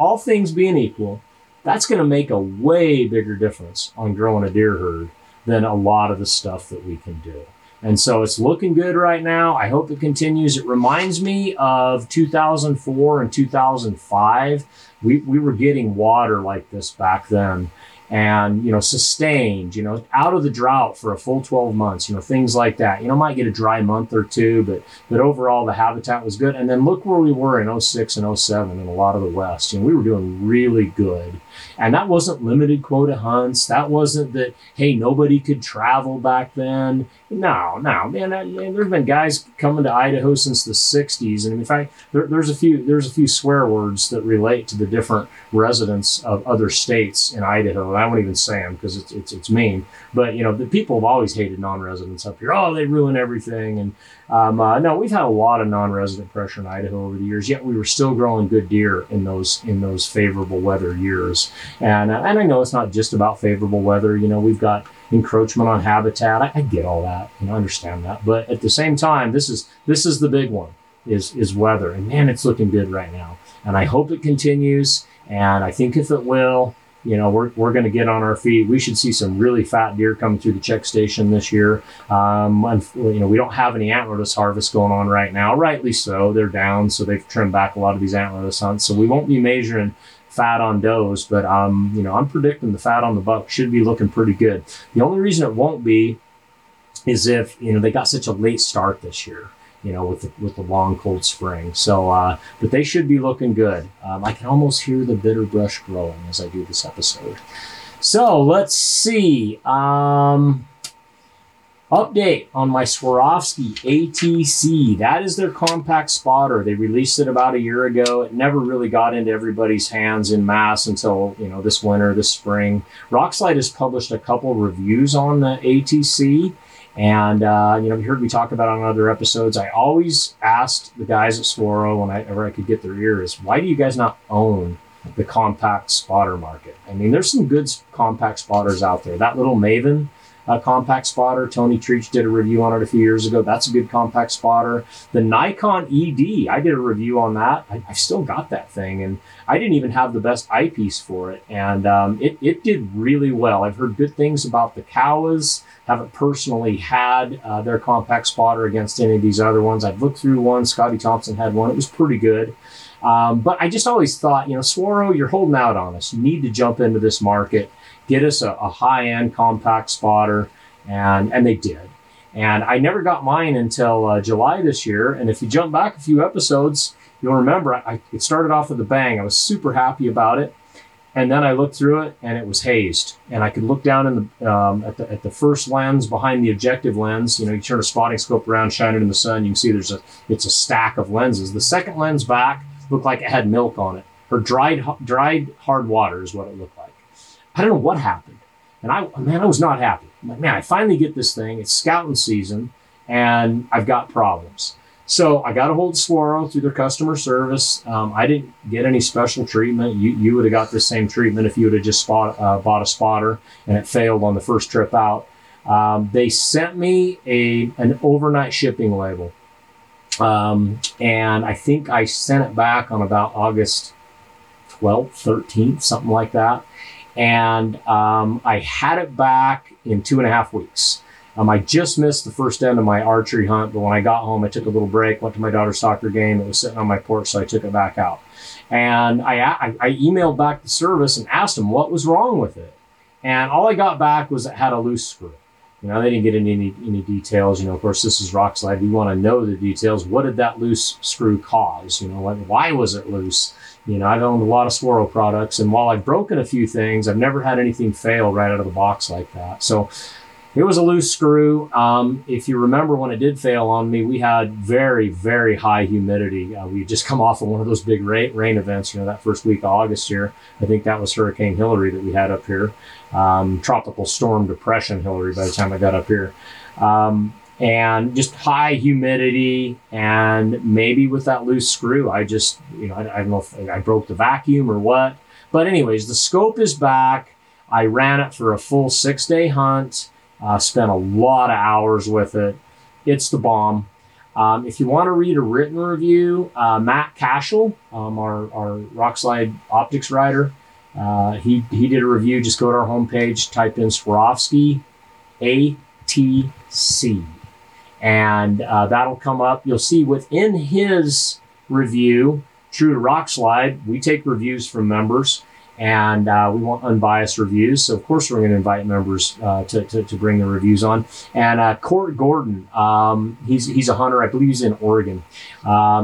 All things being equal, that's going to make a way bigger difference on growing a deer herd than a lot of the stuff that we can do. And so it's looking good right now. I hope it continues. It reminds me of 2004 and 2005. We were getting water like this back then and, you know, sustained, you know, out of the drought for a full 12 months, you know, things like that. You know, might get a dry month or two, but overall the habitat was good. And then look where we were in 2006 and 2007 in a lot of the West. You know, we were doing really good. And that wasn't limited quota hunts. That wasn't that, hey, nobody could travel back then. No, man, there's been guys coming to Idaho since the 60s. And in fact, there's a few swear words that relate to the different residents of other states in Idaho. I won't even say them because it's mean. But, you know, the people have always hated non-residents up here. Oh, they ruin everything. And no, we've had a lot of non-resident pressure in Idaho over the years, yet we were still growing good deer in those favorable weather years. And I know it's not just about favorable weather. You know, we've got encroachment on habitat. I get all that and I understand that. But at the same time, this is the big one is weather. And man, it's looking good right now. And I hope it continues. And I think if it will, you know, we're going to get on our feet. We should see some really fat deer coming through the check station this year. You know, we don't have any antlerless harvest going on right now. Rightly so. They're down, so they've trimmed back a lot of these antlerless hunts. So we won't be measuring fat on does, but you know, I'm predicting the fat on the buck should be looking pretty good. The only reason it won't be is if, you know, they got such a late start this year, you know, with the long cold spring. So, but they should be looking good. I can almost hear the bitter brush growing as I do this episode. So let's see. Update on my Swarovski ATC. That is their compact spotter. They released it about a year ago. It never really got into everybody's hands in mass until, you know, this winter, this spring. Rockslide has published a couple reviews on the ATC. And, you know, you heard me talk about it on other episodes. I always asked the guys at Swaro whenever I could get their ears, why do you guys not own the compact spotter market? I mean, there's some good compact spotters out there. That little Maven compact spotter, Tony Treach did a review on it a few years ago. That's a good compact spotter. The Nikon ED, I did a review on that. I still got that thing, and I didn't even have the best eyepiece for it. And it did really well. I've heard good things about the Kowas. Haven't personally had their compact spotter against any of these other ones. I've looked through one. Scotty Thompson had one. It was pretty good. But I just always thought, you know, Swaro, you're holding out on us. You need to jump into this market, get us a high-end compact spotter, and they did. And I never got mine until July this year. And if you jump back a few episodes, you'll remember it started off with a bang. I was super happy about it. And then I looked through it, and it was hazed. And I could look down in the, at the first lens behind the objective lens. You know, you turn a spotting scope around, shine it in the sun, you can see it's a stack of lenses. The second lens back looked like it had milk on it, or dried hard water is what it looked like. I don't know what happened. And I was not happy. I'm like, man, I finally get this thing. It's scouting season, and I've got problems. So I got a hold of Swaro through their customer service. I didn't get any special treatment. You would have got the same treatment if you would have just bought a spotter and it failed on the first trip out. They sent me an overnight shipping label. And I think I sent it back on about August 12th, 13th, something like that. And I had it back in 2.5 weeks. I just missed the first end of my archery hunt, but when I got home, I took a little break, went to my daughter's soccer game. It was sitting on my porch, so I took it back out. And I emailed back the service and asked them what was wrong with it. And all I got back was it had a loose screw. You know, they didn't get into any details. You know, of course, this is Rockslide. We want to know the details. What did that loose screw cause? You know, why was it loose? You know, I've owned a lot of Swaro products, and while I've broken a few things, I've never had anything fail right out of the box like that. So it was a loose screw. If you remember when it did fail on me, we had very, very high humidity. We had just come off of one of those big rain events, you know, that first week of August here. I think that was Hurricane Hillary that we had up here. Tropical Storm Depression Hillary by the time I got up here. And just high humidity, and maybe with that loose screw, I just, you know, I don't know if I broke the vacuum or what. But anyways, the scope is back. I ran it for a full 6-day hunt. Spent a lot of hours with it. It's the bomb. If you want to read a written review, Matt Cashell, our Rockslide optics writer, he did a review. Just go to our homepage, type in Swarovski ATC, and that'll come up. You'll see within his review, true to Rockslide, we take reviews from members. And we want unbiased reviews. So, of course, we're going to invite members to bring their reviews on. And Court Gordon, he's a hunter. I believe he's in Oregon.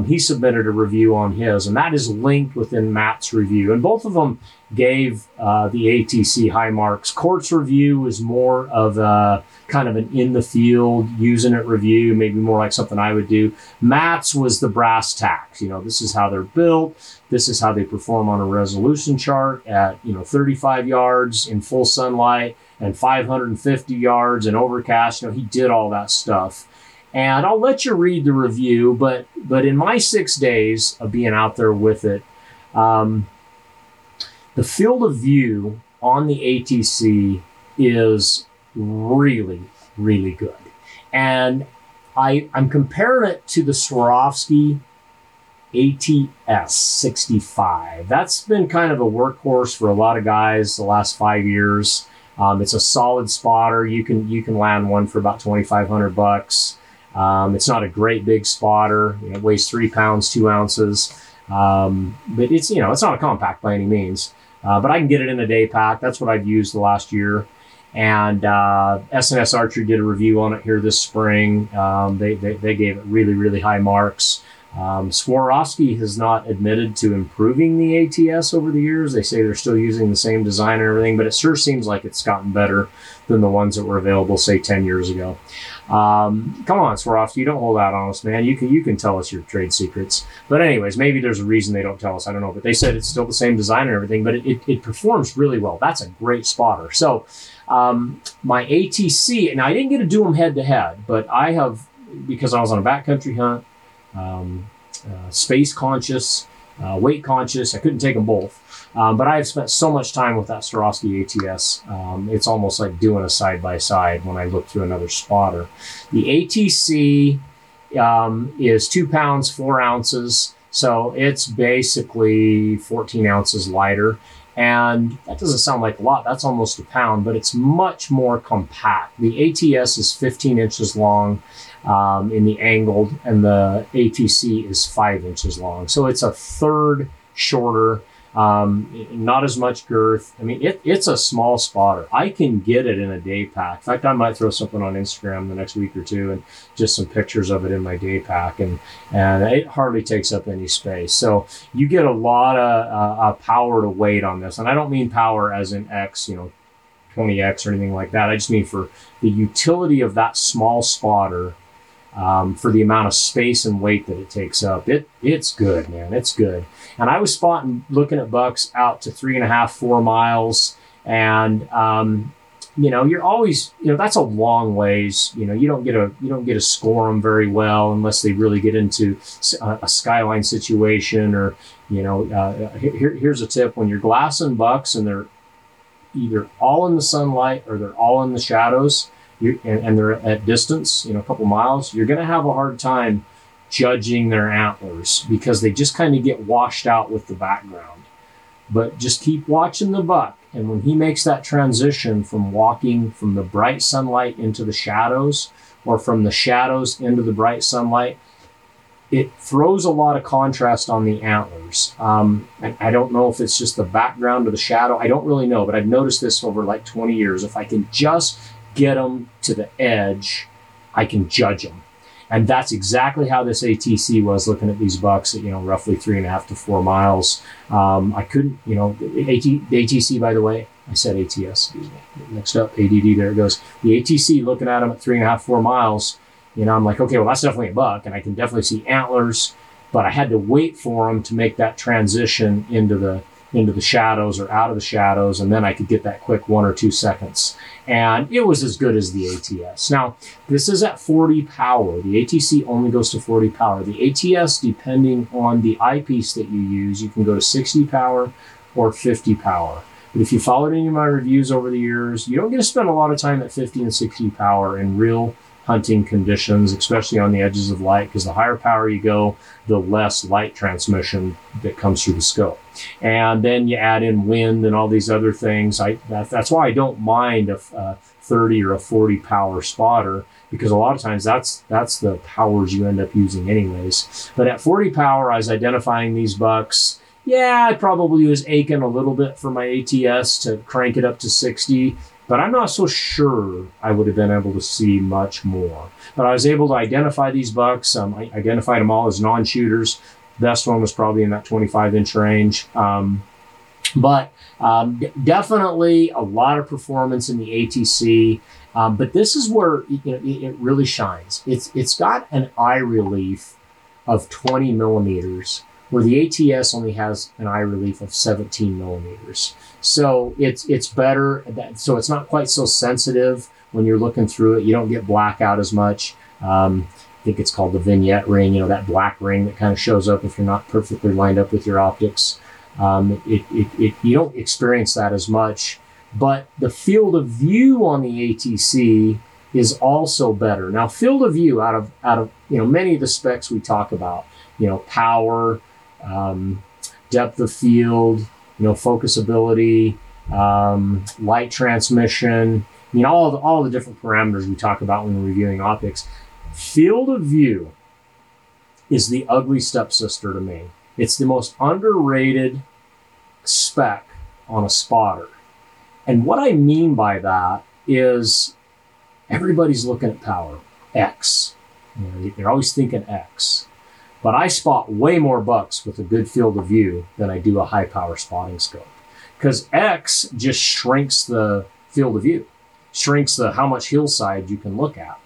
He submitted a review on his, and that is linked within Matt's review. And both of them gave the ATC high marks. Court's review was more of a kind of an in-the-field, using it review, maybe more like something I would do. Matt's was the brass tacks. You know, this is how they're built. This is how they perform on a resolution chart at, you know, 35 yards in full sunlight and 550 yards in overcast. You know, he did all that stuff. And I'll let you read the review, but in my 6 days of being out there with it, the field of view on the ATC is really, really good. And I'm comparing it to the Swarovski ATS 65. That's been kind of a workhorse for a lot of guys the last 5 years. It's a solid spotter. You can land one for about $2,500. It's not a great big spotter. It weighs 3 pounds, 2 ounces. But it's, you know, it's not a compact by any means. But I can get it in a day pack. That's what I've used the last year. And S&S Archery did a review on it here this spring. They gave it really, really high marks. Swarovski has not admitted to improving the ATS over the years. They say they're still using the same design and everything, but it sure seems like it's gotten better than the ones that were available, say, 10 years ago. Come on, Swarovski, you don't hold out on us, man. You can tell us your trade secrets. But anyways, maybe there's a reason they don't tell us. I don't know, but they said it's still the same design and everything, but it performs really well. That's a great spotter. So my ATC, and I didn't get to do them head-to-head, but I have, because I was on a backcountry hunt, space conscious, weight conscious. I couldn't take them both, but I've spent so much time with that Swarovski ATS. It's almost like doing a side by side when I look through another spotter. The ATC is 2 pounds, 4 ounces, so it's basically 14 ounces lighter. And that doesn't sound like a lot. That's almost a pound, but it's much more compact. The ATS is 15 inches long in the angled, and the ATC is 5 inches long. So it's a third shorter, not as much girth. I mean, it's a small spotter. I can get it in a day pack. In fact, I might throw something on Instagram the next week or two and just some pictures of it in my day pack, and it hardly takes up any space. So you get a lot of power to weight on this. And I don't mean power as in X, 20X or anything like that. I just mean for the utility of that small spotter, for the amount of space and weight that it takes up. It's good, man. It's good. And I was spotting, looking at bucks out to 3.5, 4 miles. And, you're always, that's a long ways. You don't get to score them very well unless they really get into a skyline situation, or, here's a tip: when you're glassing bucks and they're either all in the sunlight or they're all in the shadows, and they're at distance, a couple miles, you're going to have a hard time judging their antlers because they just kind of get washed out with the background. But just keep watching the buck. And when he makes that transition from walking from the bright sunlight into the shadows, or from the shadows into the bright sunlight, it throws a lot of contrast on the antlers. And I don't know if it's just the background or the shadow. I don't really know, but I've noticed this over like 20 years. If I can just get them to the edge, I can judge them. And that's exactly how this ATC was looking at these bucks at, roughly 3.5 to 4 miles. I couldn't, the ATC, by the way, I said ATS, excuse me, mixed up, ADD, there it goes. The ATC, looking at them at 3.5, 4 miles, I'm like, okay, well, that's definitely a buck, and I can definitely see antlers, but I had to wait for them to make that transition into the shadows or out of the shadows, and then I could get that quick 1 or 2 seconds. And it was as good as the ATS. Now, this is at 40 power. The ATC only goes to 40 power. The ATS, depending on the eyepiece that you use, you can go to 60 power or 50 power. But if you followed any of my reviews over the years, you don't get to spend a lot of time at 50 and 60 power in real hunting conditions, especially on the edges of light, because the higher power you go, the less light transmission that comes through the scope. And then you add in wind and all these other things. That's why I don't mind a 30 or a 40 power spotter, because a lot of times that's the powers you end up using anyways. But at 40 power, I was identifying these bucks. Yeah, I probably was aching a little bit for my ATS to crank it up to 60, but I'm not so sure I would have been able to see much more. But I was able to identify these bucks. I identified them all as non-shooters. Best one was probably in that 25-inch range. Definitely a lot of performance in the ATC. But this is where it really shines. It's got an eye relief of 20 millimeters, where the ATS only has an eye relief of 17 millimeters. So it's better. So it's not quite so sensitive when you're looking through it. You don't get blackout as much. I think it's called the vignette ring, that black ring that kind of shows up if you're not perfectly lined up with your optics. You don't experience that as much, but the field of view on the ATC is also better. Now, field of view out of many of the specs we talk about, power, depth of field, focusability, light transmission, all the different parameters we talk about when we're reviewing optics. Field of view is the ugly stepsister to me. It's the most underrated spec on a spotter. And what I mean by that is everybody's looking at power, X. They're always thinking X. But I spot way more bucks with a good field of view than I do a high power spotting scope, because X just shrinks the field of view, shrinks the how much hillside you can look at.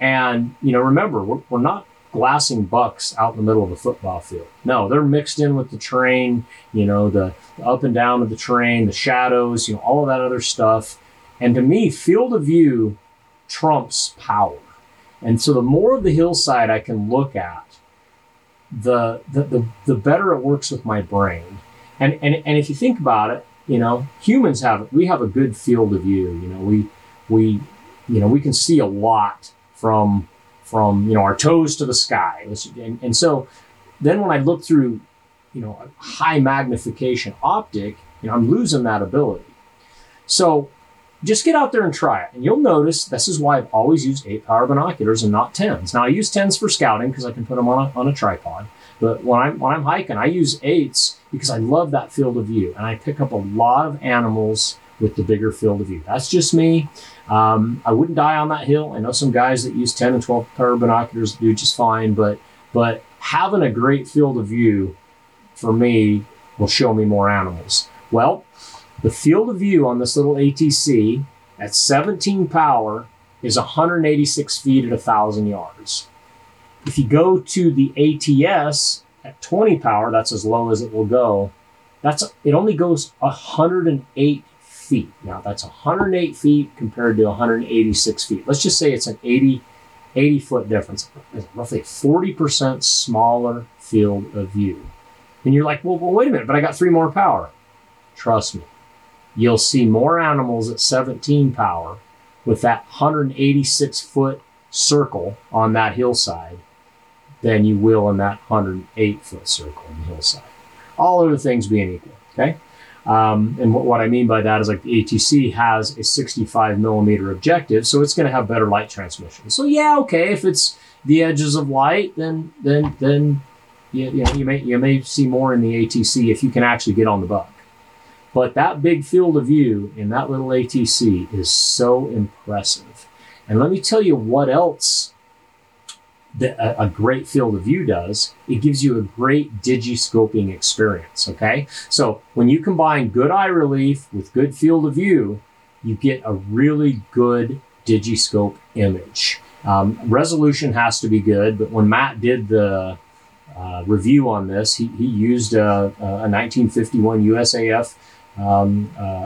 And, you know, remember, we're not glassing bucks out in the middle of the football field. No, they're mixed in with the terrain, you know, the up and down of the terrain, the shadows, you know, all of that other stuff. And to me, field of view trumps power. And so the more of the hillside I can look at, the better it works with my brain. And if you think about it, you know, humans have a good field of view. You know, we can see a lot from you know, our toes to the sky. And so then when I look through, you know, a high magnification optic, you know, I'm losing that ability. So just get out there and try it. And you'll notice this is why I've always used 8-power binoculars and not 10s. Now I use 10s for scouting because I can put them on a tripod. But when I'm hiking, I use 8s because I love that field of view. And I pick up a lot of animals with the bigger field of view. That's just me. I wouldn't die on that hill. I know some guys that use 10 and 12-power binoculars do just fine. But having a great field of view, for me, will show me more animals. Well, the field of view on this little ATC at 17 power is 186 feet at 1,000 yards. If you go to the ATS at 20 power, that's as low as it will go, it only goes 108 feet. Now that's 108 feet compared to 186 feet. Let's just say it's an 80 foot difference. It's roughly 40% smaller field of view. And you're like, well, wait a minute, but I got 3 more power. Trust me. You'll see more animals at 17 power with that 186 foot circle on that hillside than you will in that 108 foot circle on the hillside. All other things being equal, okay? And what I mean by that is, like, the ATC has a 65 millimeter objective, so it's gonna have better light transmission. So yeah, okay, if it's the edges of light, then you may see more in the ATC if you can actually get on the buck. But that big field of view in that little ATC is so impressive. And let me tell you what else a great field of view does. It gives you a great digiscoping experience, okay? So when you combine good eye relief with good field of view, you get a really good digiscope image. Resolution has to be good, but when Matt did the review on this, he used a 1951 USAF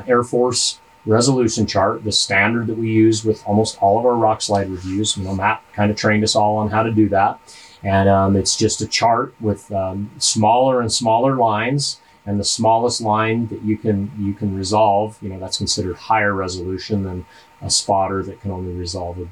Air Force resolution chart, the standard that we use with almost all of our rock slide reviews. You know, Matt kind of trained us all on how to do that. And it's just a chart with smaller and smaller lines, and the smallest line that you can resolve, you know, that's considered higher resolution than a spotter that can only resolve a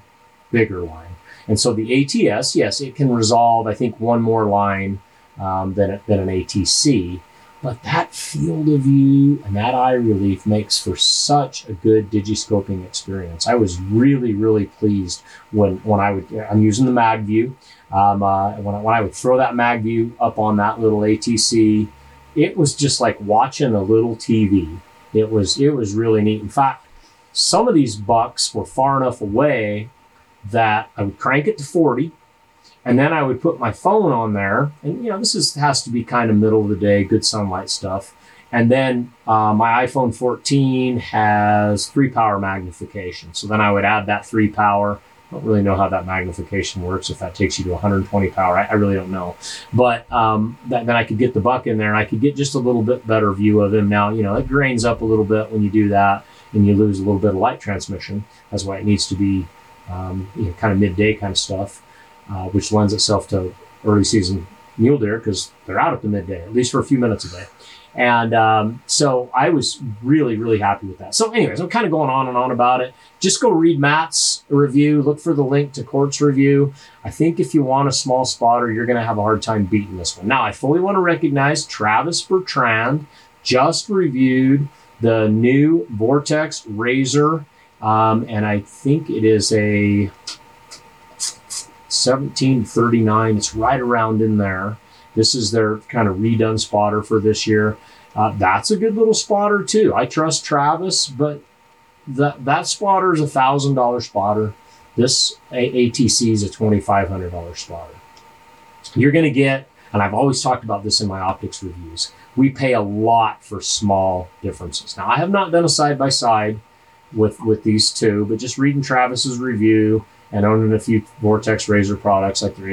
bigger line. And so the ATS, yes, it can resolve, I think, one more line than an ATC. But that field of view and that eye relief makes for such a good digiscoping experience. I was really, really pleased when I'm using the MagView. When I would throw that MagView up on that little ATC, it was just like watching a little TV. It was really neat. In fact, some of these bucks were far enough away that I would crank it to 40. And then I would put my phone on there, and, you know, has to be kind of middle of the day, good sunlight stuff. And then my iPhone 14 has 3-power magnification. So then I would add that 3-power. I don't really know how that magnification works, if that takes you to 120 power. I really don't know. But then I could get the buck in there, and I could get just a little bit better view of him. Now, you know, it grains up a little bit when you do that, and you lose a little bit of light transmission. That's why it needs to be you know, kind of midday kind of stuff. Which lends itself to early season mule deer because they're out at the midday, at least for a few minutes a day. And so I was really, really happy with that. So anyways, I'm kind of going on and on about it. Just go read Matt's review. Look for the link to Court's review. I think if you want a small spotter, you're going to have a hard time beating this one. Now, I fully want to recognize Travis Bertrand just reviewed the new Vortex Razor. And I think it is a 1739. It's right around in there. This is their kind of redone spotter for this year. That's a good little spotter too. I trust Travis, but that spotter is a $1,000 spotter. This ATC is a $2,500 spotter. You're going to get, and I've always talked about this in my optics reviews, we pay a lot for small differences. Now, I have not done a side-by-side with these two, but just reading Travis's review and owning a few Vortex Razor products like their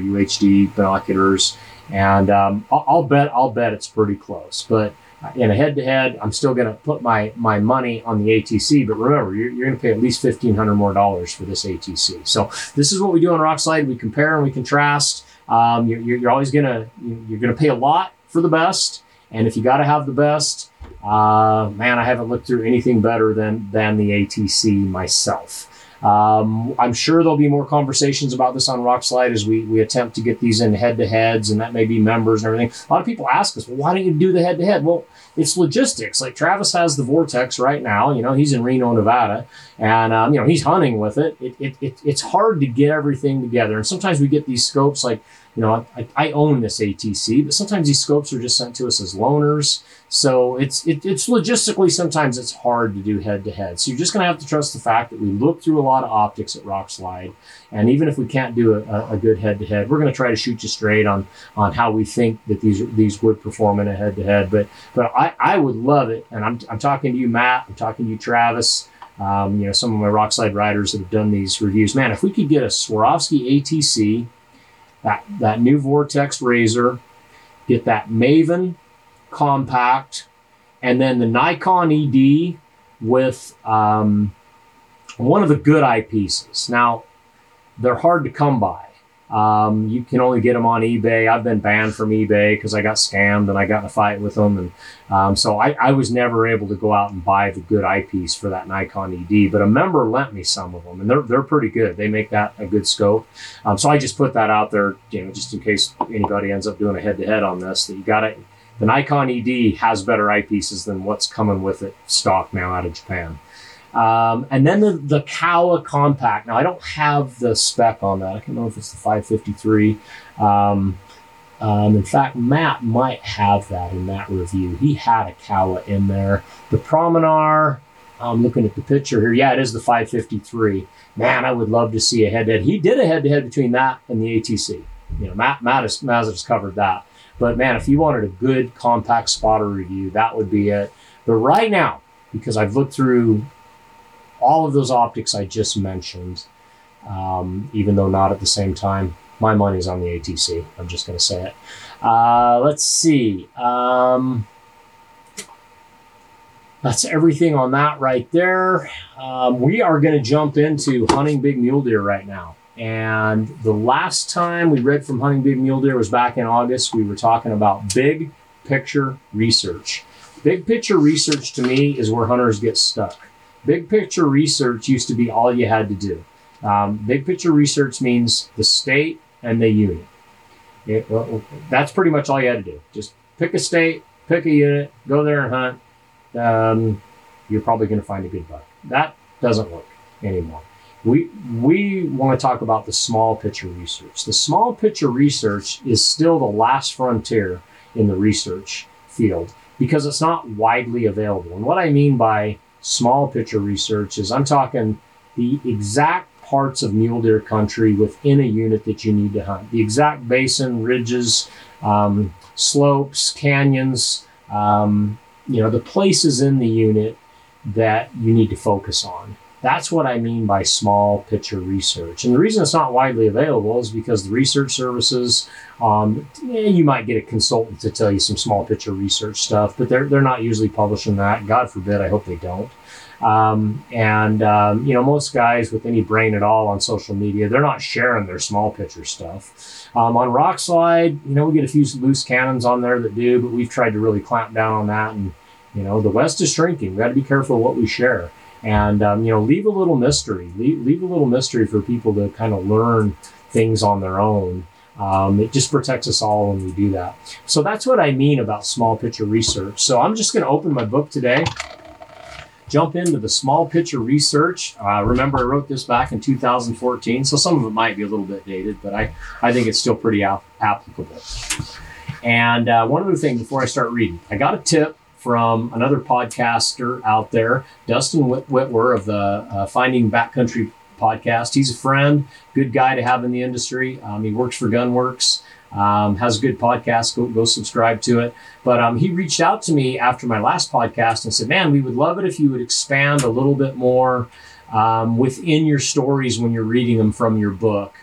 UHD binoculars, and I'll bet it's pretty close. But in a head-to-head, I'm still going to put my money on the ATC. But remember, you're going to pay at least $1,500 more for this ATC. So this is what we do on Rockslide. We compare and we contrast. You're always going to pay a lot for the best, and if you got to have the best, man, I haven't looked through anything better than the ATC myself. I'm sure there'll be more conversations about this on Rockslide as we attempt to get these in head-to-heads, and that may be members and everything. A lot of people ask us, well, why don't you do the head-to-head? Well, it's logistics. Like Travis has the Vortex right now. You know, he's in Reno, Nevada, and you know, he's hunting with it. It's hard to get everything together, and sometimes we get these scopes like, you know, I own this ATC, but sometimes these scopes are just sent to us as loaners. So it's logistically, sometimes it's hard to do head-to-head. So you're just going to have to trust the fact that we look through a lot of optics at Rockslide. And even if we can't do a good head-to-head, we're going to try to shoot you straight on how we think that these would perform in a head-to-head. But I would love it. And I'm talking to you, Matt. I'm talking to you, Travis. You know, some of my Rockslide riders that have done these reviews. Man, if we could get a Swarovski ATC, that new Vortex Razor, get that Maven compact, and then the Nikon ED with one of the good eyepieces. Now, they're hard to come by. You can only get them on eBay. I've been banned from eBay because I got scammed and I got in a fight with them. And so I was never able to go out and buy the good eyepiece for that Nikon ED, but a member lent me some of them, and they're pretty good. They make that a good scope. So I just put that out there, you know, just in case anybody ends up doing a head-to-head on this, that you got it. The Nikon ED has better eyepieces than what's coming with it stock now out of Japan. And then the Kowa compact. Now, I don't have the spec on that. I can't know if it's the 553. In fact, Matt might have that in that review. He had a Kowa in there. The Promenar, I'm looking at the picture here. Yeah, it is the 553. Man, I would love to see a head-to-head. He did a head-to-head between that and the ATC. You know, Matt has covered that. But, man, if you wanted a good compact spotter review, that would be it. But right now, because I've looked through all of those optics I just mentioned, even though not at the same time, my money's on the ATC. I'm just going to say it. Let's see. That's everything on that right there. We are going to jump into Hunting Big Mule Deer right now. And the last time we read from Hunting Big Mule Deer was back in August. We were talking about big picture research. Big picture research to me is where hunters get stuck. Big picture research used to be all you had to do. Big picture research means the state and the unit. That's pretty much all you had to do. Just pick a state, pick a unit, go there and hunt. You're probably going to find a good buck. That doesn't work anymore. We want to talk about the small picture research. The small picture research is still the last frontier in the research field because it's not widely available. And what I mean by small picture research is I'm talking the exact parts of mule deer country within a unit that you need to hunt. The exact basin, ridges, slopes, canyons, you know, the places in the unit that you need to focus on. That's what I mean by small picture research. And the reason it's not widely available is because the research services, you might get a consultant to tell you some small picture research stuff, but they're not usually publishing that. God forbid, I hope they don't. You know, most guys with any brain at all on social media, they're not sharing their small picture stuff. On Rockslide, you know, we get a few loose cannons on there that do, but we've tried to really clamp down on that. And, you know, the West is shrinking. We've got to be careful what we share. And, you know, leave a little mystery, leave a little mystery for people to kind of learn things on their own. It just protects us all when we do that. So that's what I mean about small picture research. So I'm just going to open my book today, jump into the small picture research. Remember, I wrote this back in 2014, so some of it might be a little bit dated, but I think it's still pretty applicable. And one other thing before I start reading, I got a tip from another podcaster out there, Dustin Whitwer of the Finding Backcountry podcast. He's a friend, good guy to have in the industry. He works for Gunworks. Has a good podcast. Go subscribe to it. But he reached out to me after my last podcast and said, man, we would love it if you would expand a little bit more within your stories when you're reading them from your book.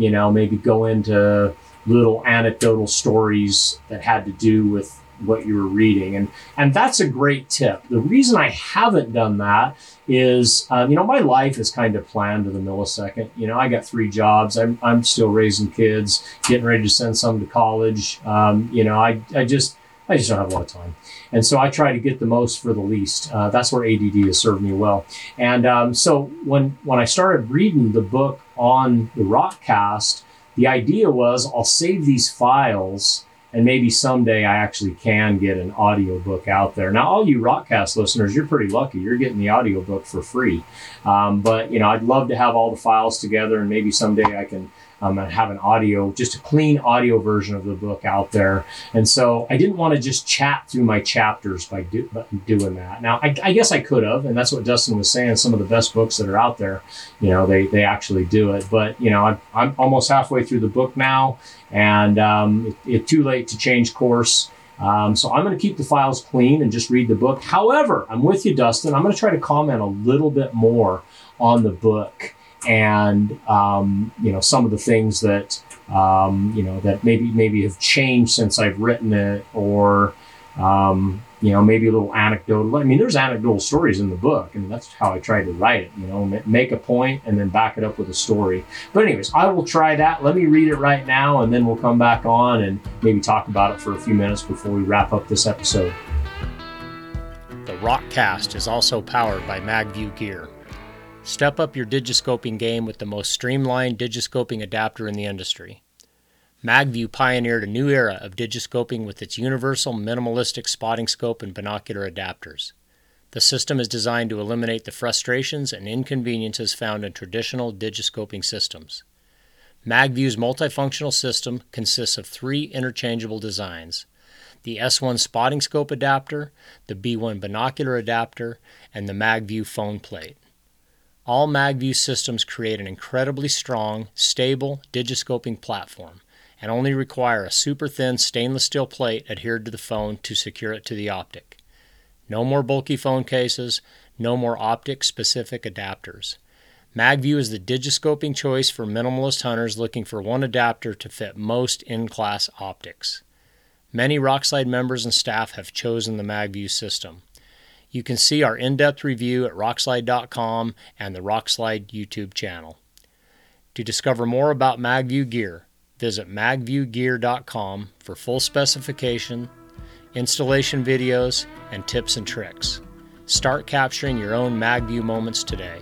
You know, maybe go into little anecdotal stories that had to do with what you were reading. And that's a great tip. The reason I haven't done that is, you know, my life is kind of planned to the millisecond. You know, I got 3 jobs. I'm still raising kids, getting ready to send some to college. You know, I just don't have a lot of time. And so I try to get the most for the least. That's where ADD has served me well. And so when I started reading the book on the Rokcast, the idea was I'll save these files and maybe someday I actually can get an audiobook out there. Now, all you Rokcast listeners, you're pretty lucky. You're getting the audiobook for free. But, you know, I'd love to have all the files together and maybe someday I can have an audio, just a clean audio version of the book out there. And so I didn't want to just chat through my chapters by doing that. Now, I guess I could have, and that's what Dustin was saying. Some of the best books that are out there, you know, they actually do it. But, you know, I'm almost halfway through the book now, and it's too late to change course. So I'm going to keep the files clean and just read the book. However, I'm with you, Dustin. I'm going to try to comment a little bit more on the book and, you know, some of the things that, you know, that maybe have changed since I've written it, or, you know, maybe a little anecdotal. I mean, there's anecdotal stories in the book. I mean, that's how I try to write it, you know, make a point and then back it up with a story. But anyways, I will try that. Let me read it right now, and then we'll come back on and maybe talk about it for a few minutes before we wrap up this episode. The Rokcast is also powered by MagView Gear. Step up your digiscoping game with the most streamlined digiscoping adapter in the industry. MagView pioneered a new era of digiscoping with its universal minimalistic spotting scope and binocular adapters. The system is designed to eliminate the frustrations and inconveniences found in traditional digiscoping systems. MagView's multifunctional system consists of 3 interchangeable designs: the S1 spotting scope adapter, the B1 binocular adapter, and the MagView phone plate. All MagView systems create an incredibly strong, stable digiscoping platform and only require a super thin stainless steel plate adhered to the phone to secure it to the optic. No more bulky phone cases, no more optic-specific adapters. MagView is the digiscoping choice for minimalist hunters looking for one adapter to fit most in-class optics. Many Rockside members and staff have chosen the MagView system. You can see our in-depth review at rockslide.com and the Rockslide YouTube channel. To discover more about MagView Gear, visit magviewgear.com for full specification, installation videos, and tips and tricks. Start capturing your own MagView moments today.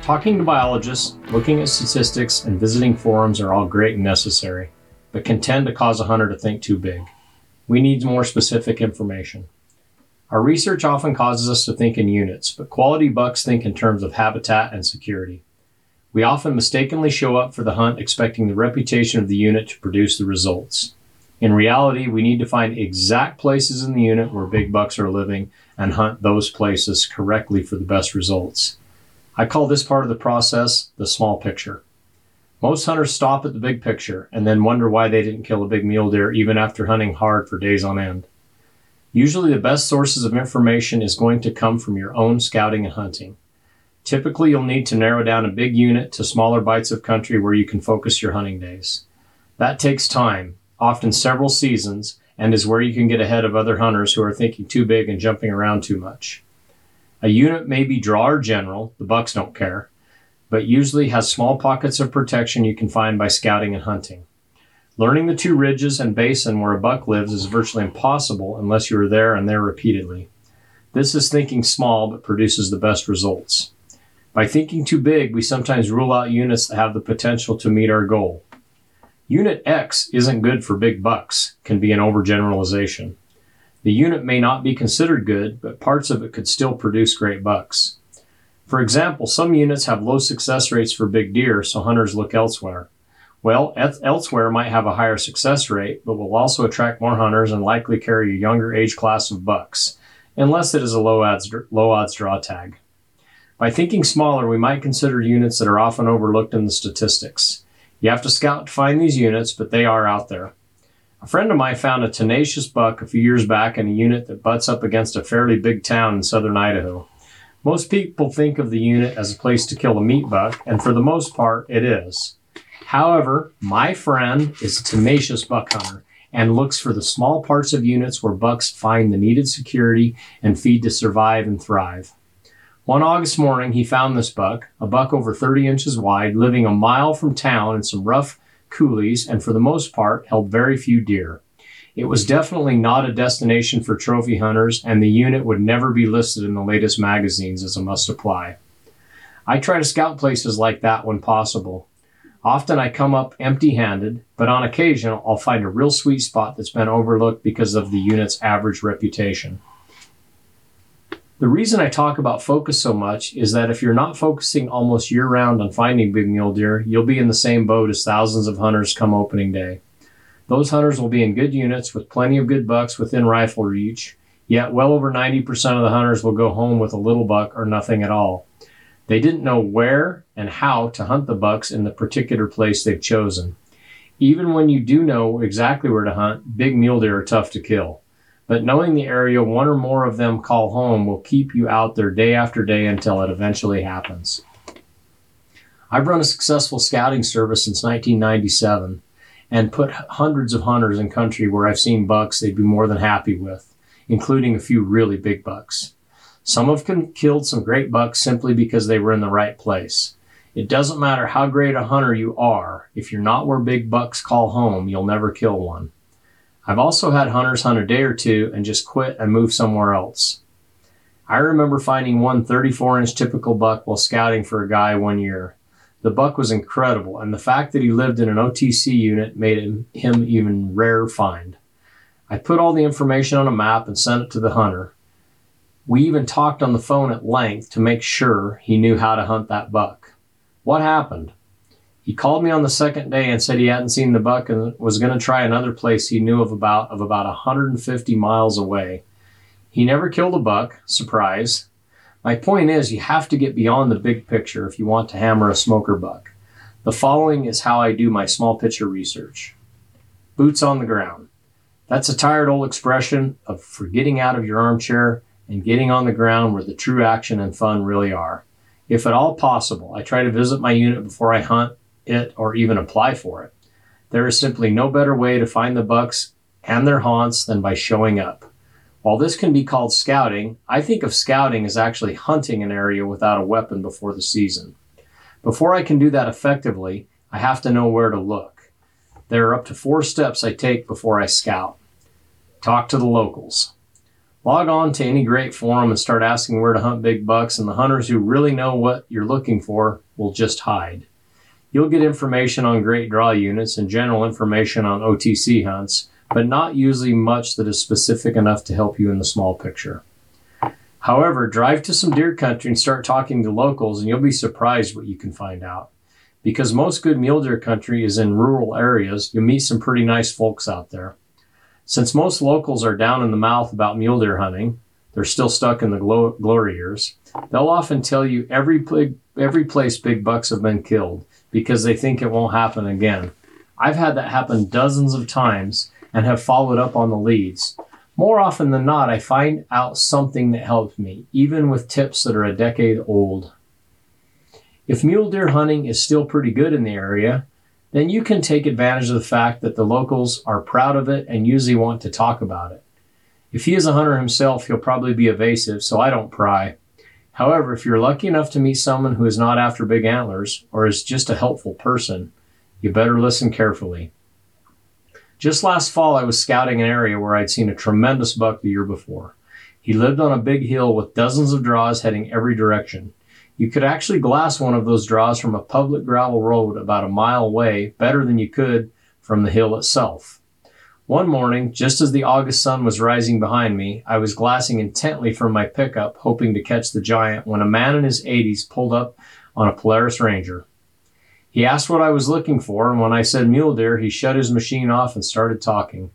Talking to biologists, looking at statistics, and visiting forums are all great and necessary, but can tend to cause a hunter to think too big. We need more specific information. Our research often causes us to think in units, but quality bucks think in terms of habitat and security. We often mistakenly show up for the hunt expecting the reputation of the unit to produce the results. In reality, we need to find exact places in the unit where big bucks are living and hunt those places correctly for the best results. I call this part of the process the small picture. Most hunters stop at the big picture and then wonder why they didn't kill a big mule deer even after hunting hard for days on end. Usually the best sources of information is going to come from your own scouting and hunting. Typically you'll need to narrow down a big unit to smaller bites of country where you can focus your hunting days. That takes time, often several seasons, and is where you can get ahead of other hunters who are thinking too big and jumping around too much. A unit may be draw or general, the bucks don't care, but usually has small pockets of protection you can find by scouting and hunting. Learning the 2 ridges and basin where a buck lives is virtually impossible unless you are there and there repeatedly. This is thinking small but produces the best results. By thinking too big, we sometimes rule out units that have the potential to meet our goal. Unit X isn't good for big bucks can be an overgeneralization. The unit may not be considered good, but parts of it could still produce great bucks. For example, some units have low success rates for big deer, so hunters look elsewhere. Well, elsewhere might have a higher success rate, but will also attract more hunters and likely carry a younger age class of bucks, unless it is a low odds draw tag. By thinking smaller, we might consider units that are often overlooked in the statistics. You have to scout to find these units, but they are out there. A friend of mine found a tenacious buck a few years back in a unit that butts up against a fairly big town in southern Idaho. Most people think of the unit as a place to kill a meat buck, and for the most part, it is. However, my friend is a tenacious buck hunter and looks for the small parts of units where bucks find the needed security and feed to survive and thrive. One August morning, he found this buck, a buck over 30 inches wide, living a mile from town in some rough coulees, and for the most part, held very few deer. It was definitely not a destination for trophy hunters, and the unit would never be listed in the latest magazines as a must-apply. I try to scout places like that when possible. Often I come up empty-handed, but on occasion I'll find a real sweet spot that's been overlooked because of the unit's average reputation. The reason I talk about focus so much is that if you're not focusing almost year-round on finding big mule deer, you'll be in the same boat as thousands of hunters come opening day. Those hunters will be in good units with plenty of good bucks within rifle reach, yet well over 90% of the hunters will go home with a little buck or nothing at all. They didn't know where and how to hunt the bucks in the particular place they've chosen. Even when you do know exactly where to hunt, big mule deer are tough to kill. But knowing the area one or more of them call home will keep you out there day after day until it eventually happens. I've run a successful scouting service since 1997. And put hundreds of hunters in country where I've seen bucks they'd be more than happy with, including a few really big bucks. Some have killed some great bucks simply because they were in the right place. It doesn't matter how great a hunter you are, if you're not where big bucks call home, you'll never kill one. I've also had hunters hunt a day or two and just quit and move somewhere else. I remember finding one 34-inch typical buck while scouting for a guy one year. The buck was incredible, and the fact that he lived in an OTC unit made him even rarer find. I put all the information on a map and sent it to the hunter. We even talked on the phone at length to make sure he knew how to hunt that buck. What happened? He called me on the second day and said he hadn't seen the buck and was going to try another place he knew of about 150 miles away. He never killed a buck, surprise. My point is, you have to get beyond the big picture if you want to hammer a smoker buck. The following is how I do my small picture research. Boots on the ground. That's a tired old expression for getting out of your armchair and getting on the ground where the true action and fun really are. If at all possible, I try to visit my unit before I hunt it or even apply for it. There is simply no better way to find the bucks and their haunts than by showing up. While this can be called scouting, I think of scouting as actually hunting an area without a weapon before the season. Before I can do that effectively, I have to know where to look. There are up to 4 steps I take before I scout. Talk to the locals. Log on to any great forum and start asking where to hunt big bucks, and the hunters who really know what you're looking for will just hide. You'll get information on great draw units and general information on OTC hunts, but not usually much that is specific enough to help you in the small picture. However, drive to some deer country and start talking to locals, and you'll be surprised what you can find out. Because most good mule deer country is in rural areas, you'll meet some pretty nice folks out there. Since most locals are down in the mouth about mule deer hunting, they're still stuck in the glory years, they'll often tell you every place big bucks have been killed, because they think it won't happen again. I've had that happen dozens of times, and have followed up on the leads. More often than not, I find out something that helped me, even with tips that are a decade old. If mule deer hunting is still pretty good in the area, then you can take advantage of the fact that the locals are proud of it and usually want to talk about it. If he is a hunter himself, he'll probably be evasive, so I don't pry. However, if you're lucky enough to meet someone who is not after big antlers or is just a helpful person, you better listen carefully. Just last fall, I was scouting an area where I'd seen a tremendous buck the year before. He lived on a big hill with dozens of draws heading every direction. You could actually glass one of those draws from a public gravel road about a mile away better than you could from the hill itself. One morning, just as the August sun was rising behind me, I was glassing intently from my pickup, hoping to catch the giant, when a man in his 80s pulled up on a Polaris Ranger. He asked what I was looking for, and when I said mule deer, he shut his machine off and started talking.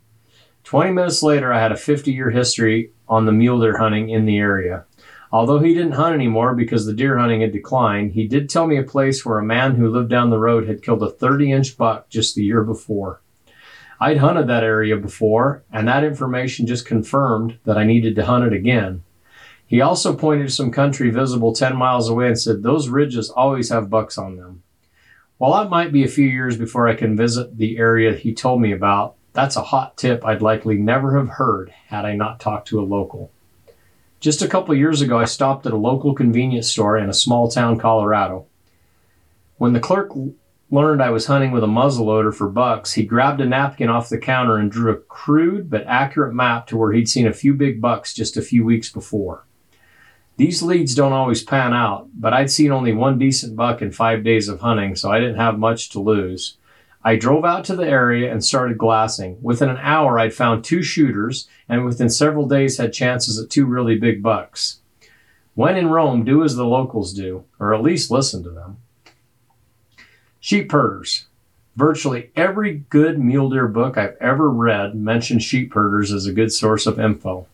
20 minutes later, I had a 50-year history on the mule deer hunting in the area. Although he didn't hunt anymore because the deer hunting had declined, he did tell me a place where a man who lived down the road had killed a 30-inch buck just the year before. I'd hunted that area before, and that information just confirmed that I needed to hunt it again. He also pointed to some country visible 10 miles away and said, those ridges always have bucks on them. While it might be a few years before I can visit the area he told me about, that's a hot tip I'd likely never have heard had I not talked to a local. Just a couple years ago, I stopped at a local convenience store in a small town, Colorado. When the clerk learned I was hunting with a muzzleloader for bucks, he grabbed a napkin off the counter and drew a crude but accurate map to where he'd seen a few big bucks just a few weeks before. These leads don't always pan out, but I'd seen only one decent buck in 5 days of hunting, so I didn't have much to lose. I drove out to the area and started glassing. Within an hour, I'd found two shooters, and within several days had chances at two really big bucks. When in Rome, do as the locals do, or at least listen to them. Sheep herders. Virtually every good mule deer book I've ever read mentions sheep herders as a good source of info.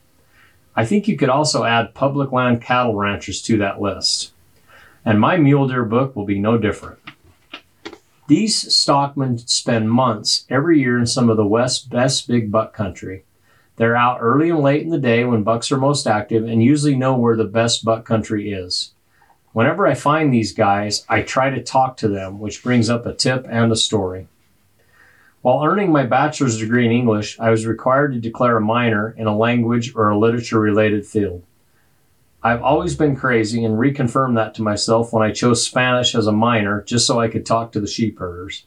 I think you could also add public land cattle ranchers to that list. And my mule deer book will be no different. These stockmen spend months every year in some of the West's best big buck country. They're out early and late in the day when bucks are most active and usually know where the best buck country is. Whenever I find these guys, I try to talk to them, which brings up a tip and a story. While earning my bachelor's degree in English, I was required to declare a minor in a language or a literature-related field. I've always been crazy and reconfirmed that to myself when I chose Spanish as a minor just so I could talk to the sheep herders.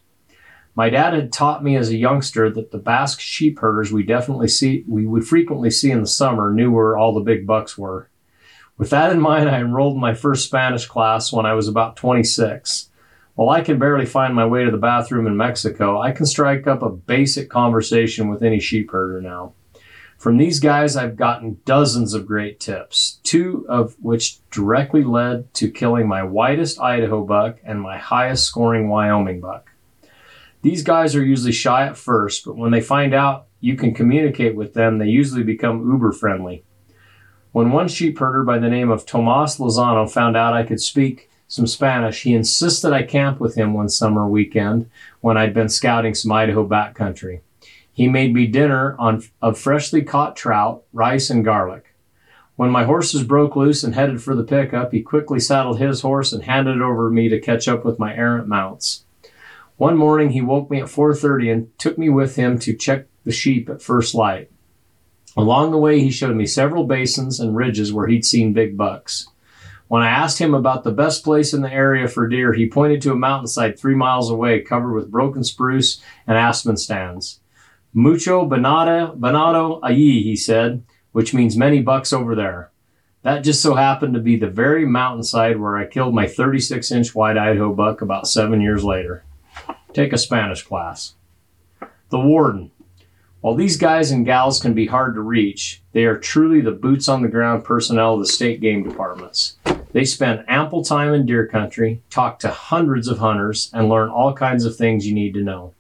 My dad had taught me as a youngster that the Basque sheep herders we would frequently see in the summer knew where all the big bucks were. With that in mind, I enrolled in my first Spanish class when I was about 26. While I can barely find my way to the bathroom in Mexico, I can strike up a basic conversation with any sheep herder now. From these guys, I've gotten dozens of great tips, two of which directly led to killing my widest Idaho buck and my highest scoring Wyoming buck. These guys are usually shy at first, but when they find out you can communicate with them, they usually become uber friendly. When one sheep herder by the name of Tomas Lozano found out I could speak some Spanish, he insisted I camp with him one summer weekend when I'd been scouting some Idaho backcountry. He made me dinner of freshly caught trout, rice, and garlic. When my horses broke loose and headed for the pickup, he quickly saddled his horse and handed it over to me to catch up with my errant mounts. One morning, he woke me at 4:30 and took me with him to check the sheep at first light. Along the way, he showed me several basins and ridges where he'd seen big bucks. When I asked him about the best place in the area for deer, he pointed to a mountainside 3 miles away covered with broken spruce and aspen stands. Mucho banado allí, he said, which means many bucks over there. That just so happened to be the very mountainside where I killed my 36-inch wide Idaho buck about 7 years later. Take a Spanish class. The warden. While these guys and gals can be hard to reach, they are truly the boots-on-the-ground personnel of the state game departments. They spend ample time in deer country, talk to hundreds of hunters, and learn all kinds of things you need to know.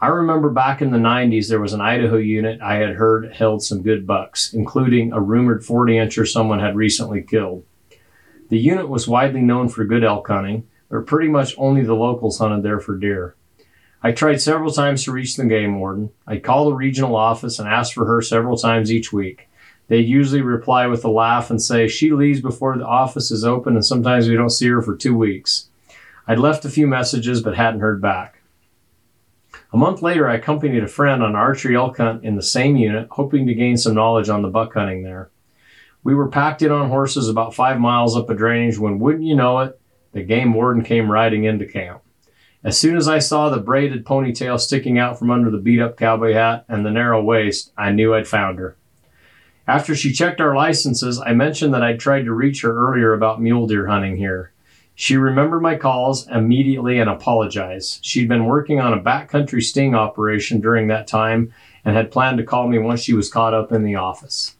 I remember back in the 90s, there was an Idaho unit I had heard held some good bucks, including a rumored 40-incher someone had recently killed. The unit was widely known for good elk hunting, but pretty much only the locals hunted there for deer. I tried several times to reach the game warden. I called the regional office and asked for her several times each week. They usually reply with a laugh and say, she leaves before the office is open and sometimes we don't see her for 2 weeks. I'd left a few messages but hadn't heard back. A month later, I accompanied a friend on an archery elk hunt in the same unit, hoping to gain some knowledge on the buck hunting there. We were packed in on horses about 5 miles up a drainage when, wouldn't you know it, the game warden came riding into camp. As soon as I saw the braided ponytail sticking out from under the beat-up cowboy hat and the narrow waist, I knew I'd found her. After she checked our licenses, I mentioned that I'd tried to reach her earlier about mule deer hunting here. She remembered my calls immediately and apologized. She'd been working on a backcountry sting operation during that time and had planned to call me once she was caught up in the office.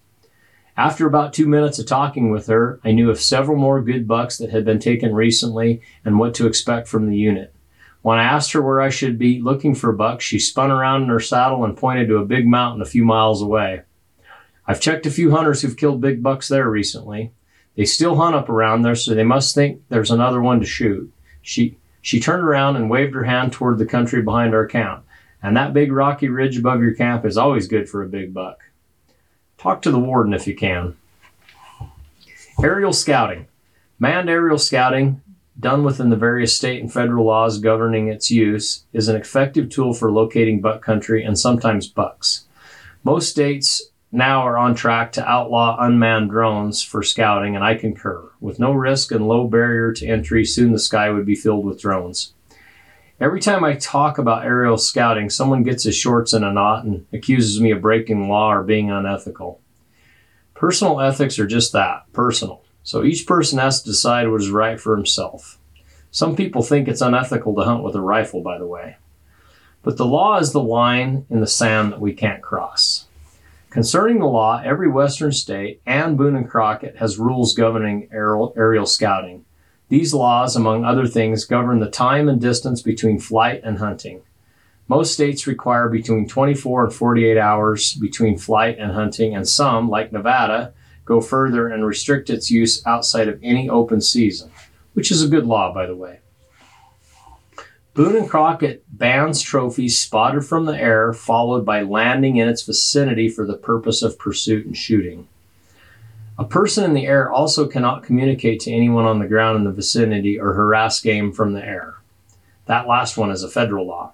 After about 2 minutes of talking with her, I knew of several more good bucks that had been taken recently and what to expect from the unit. When I asked her where I should be looking for bucks, she spun around in her saddle and pointed to a big mountain a few miles away. I've checked a few hunters who've killed big bucks there recently. They still hunt up around there, so they must think there's another one to shoot. She turned around and waved her hand toward the country behind our camp. And that big rocky ridge above your camp is always good for a big buck. Talk to the warden if you can. Aerial scouting. Manned aerial scouting, done within the various state and federal laws governing its use, is an effective tool for locating buck country and sometimes bucks. Most states now are on track to outlaw unmanned drones for scouting, and I concur. With no risk and low barrier to entry, soon the sky would be filled with drones. Every time I talk about aerial scouting, someone gets his shorts in a knot and accuses me of breaking law or being unethical. Personal ethics are just that, personal. So each person has to decide what is right for himself. Some people think it's unethical to hunt with a rifle, by the way. But the law is the line in the sand that we can't cross. Concerning the law, every Western state and Boone and Crockett has rules governing aerial scouting. These laws, among other things, govern the time and distance between flight and hunting. Most states require between 24 and 48 hours between flight and hunting, and some, like Nevada, go further and restrict its use outside of any open season, which is a good law, by the way. Boone and Crockett bans trophies spotted from the air, followed by landing in its vicinity for the purpose of pursuit and shooting. A person in the air also cannot communicate to anyone on the ground in the vicinity or harass game from the air. That last one is a federal law.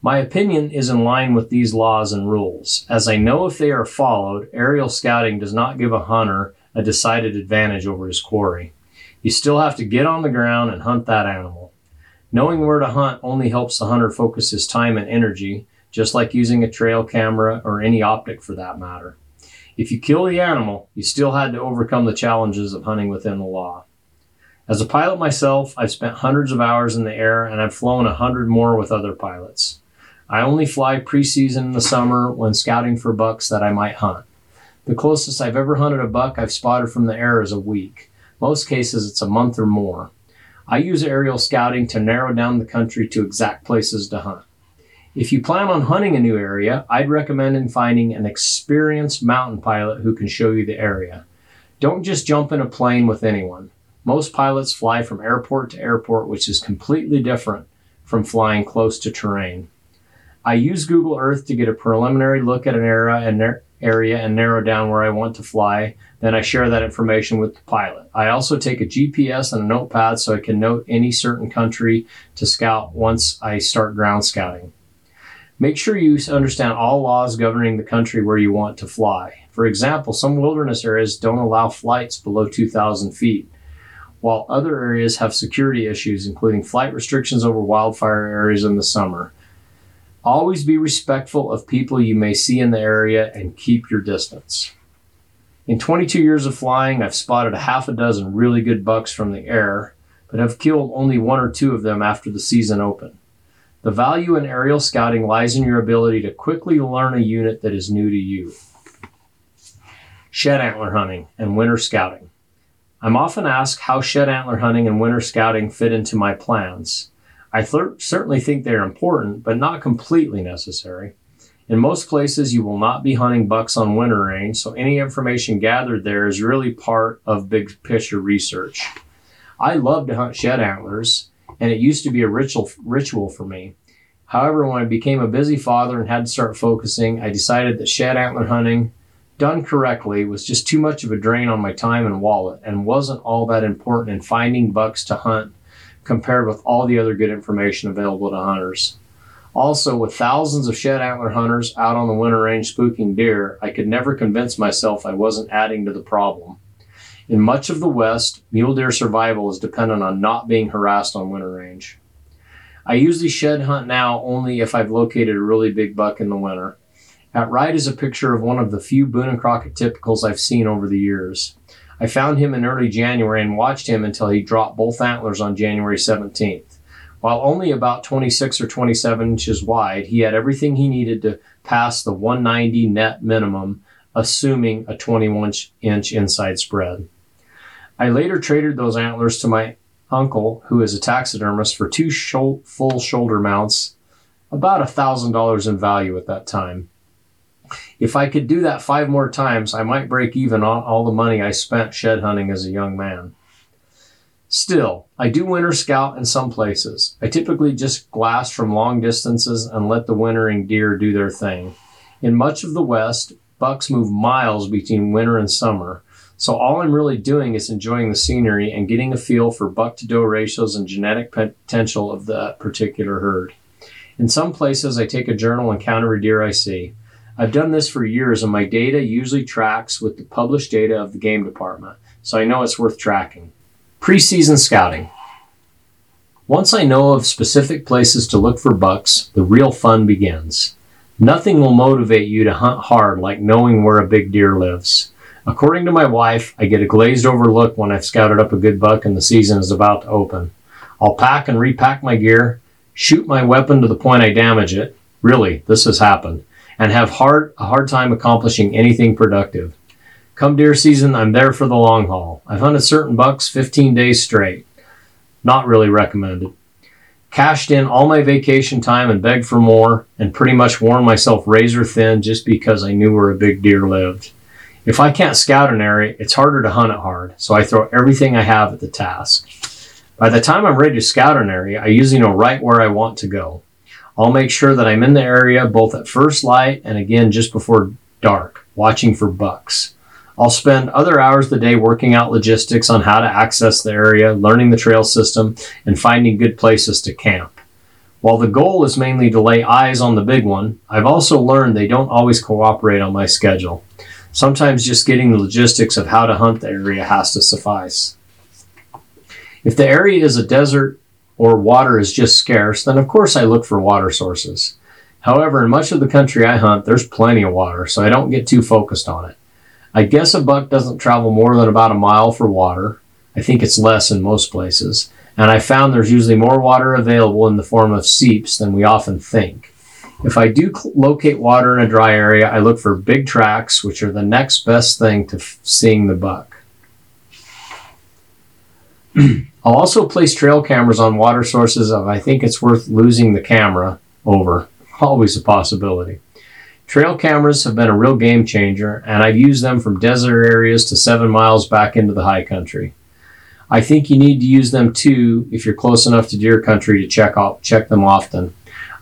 My opinion is in line with these laws and rules. As I know if they are followed, aerial scouting does not give a hunter a decided advantage over his quarry. You still have to get on the ground and hunt that animal. Knowing where to hunt only helps the hunter focus his time and energy, just like using a trail camera or any optic for that matter. If you kill the animal, you still had to overcome the challenges of hunting within the law. As a pilot myself, I've spent hundreds of hours in the air, and I've flown 100 more with other pilots. I only fly preseason in the summer when scouting for bucks that I might hunt. The closest I've ever hunted a buck I've spotted from the air is a week. Most cases, it's a month or more. I use aerial scouting to narrow down the country to exact places to hunt. If you plan on hunting a new area, I'd recommend finding an experienced mountain pilot who can show you the area. Don't just jump in a plane with anyone. Most pilots fly from airport to airport, which is completely different from flying close to terrain. I use Google Earth to get a preliminary look at an area and narrow down where I want to fly. Then I share that information with the pilot. I also take a GPS and a notepad so I can note any certain country to scout once I start ground scouting. Make sure you understand all laws governing the country where you want to fly. For example, some wilderness areas don't allow flights below 2,000 feet, while other areas have security issues, including flight restrictions over wildfire areas in the summer. Always be respectful of people you may see in the area and keep your distance. In 22 years of flying, I've spotted a half a dozen really good bucks from the air, but have killed only one or two of them after the season opened. The value in aerial scouting lies in your ability to quickly learn a unit that is new to you. Shed antler hunting and winter scouting. I'm often asked how shed antler hunting and winter scouting fit into my plans. I certainly think they are important, but not completely necessary. In most places, you will not be hunting bucks on winter range, so any information gathered there is really part of big picture research. I love to hunt shed antlers, and it used to be a ritual for me. However, when I became a busy father and had to start focusing, I decided that shed antler hunting, done correctly, was just too much of a drain on my time and wallet and wasn't all that important in finding bucks to hunt compared with all the other good information available to hunters. Also, with thousands of shed antler hunters out on the winter range spooking deer, I could never convince myself I wasn't adding to the problem. In much of the West, mule deer survival is dependent on not being harassed on winter range. I usually shed hunt now only if I've located a really big buck in the winter. At right is a picture of one of the few Boone and Crockett typicals I've seen over the years. I found him in early January and watched him until he dropped both antlers on January 17th. While only about 26 or 27 inches wide, he had everything he needed to pass the 190 net minimum, assuming a 21-inch inside spread. I later traded those antlers to my uncle, who is a taxidermist, for two full shoulder mounts, about $1,000 in value at that time. If I could do that 5 more times, I might break even on all the money I spent shed hunting as a young man. Still, I do winter scout in some places. I typically just glass from long distances and let the wintering deer do their thing. In much of the West, bucks move miles between winter and summer. So all I'm really doing is enjoying the scenery and getting a feel for buck-to-doe ratios and genetic potential of that particular herd. In some places, I take a journal and count every deer I see. I've done this for years, and my data usually tracks with the published data of the game department, so I know it's worth tracking. Preseason scouting. Once I know of specific places to look for bucks, the real fun begins. Nothing will motivate you to hunt hard like knowing where a big deer lives. According to my wife, I get a glazed over look when I've scouted up a good buck and the season is about to open. I'll pack and repack my gear, shoot my weapon to the point I damage it, really, this has happened, and have a hard time accomplishing anything productive. Come deer season, I'm there for the long haul. I've hunted certain bucks 15 days straight. Not really recommended. Cashed in all my vacation time and begged for more, and pretty much worn myself razor thin just because I knew where a big deer lived. If I can't scout an area, it's harder to hunt it hard, so I throw everything I have at the task. By the time I'm ready to scout an area, I usually know right where I want to go. I'll make sure that I'm in the area both at first light and again just before dark, watching for bucks. I'll spend other hours of the day working out logistics on how to access the area, learning the trail system, and finding good places to camp. While the goal is mainly to lay eyes on the big one, I've also learned they don't always cooperate on my schedule. Sometimes just getting the logistics of how to hunt the area has to suffice. If the area is a desert or water is just scarce, then of course I look for water sources. However, in much of the country I hunt, there's plenty of water, so I don't get too focused on it. I guess a buck doesn't travel more than about a mile for water. I think it's less in most places. And I found there's usually more water available in the form of seeps than we often think. If I do locate water in a dry area, I look for big tracks, which are the next best thing to seeing the buck. I'll also place trail cameras on water sources if I think it's worth losing the camera over. Always a possibility. Trail cameras have been a real game changer, and I've used them from desert areas to 7 miles back into the high country. I think you need to use them too if you're close enough to deer country to check them often.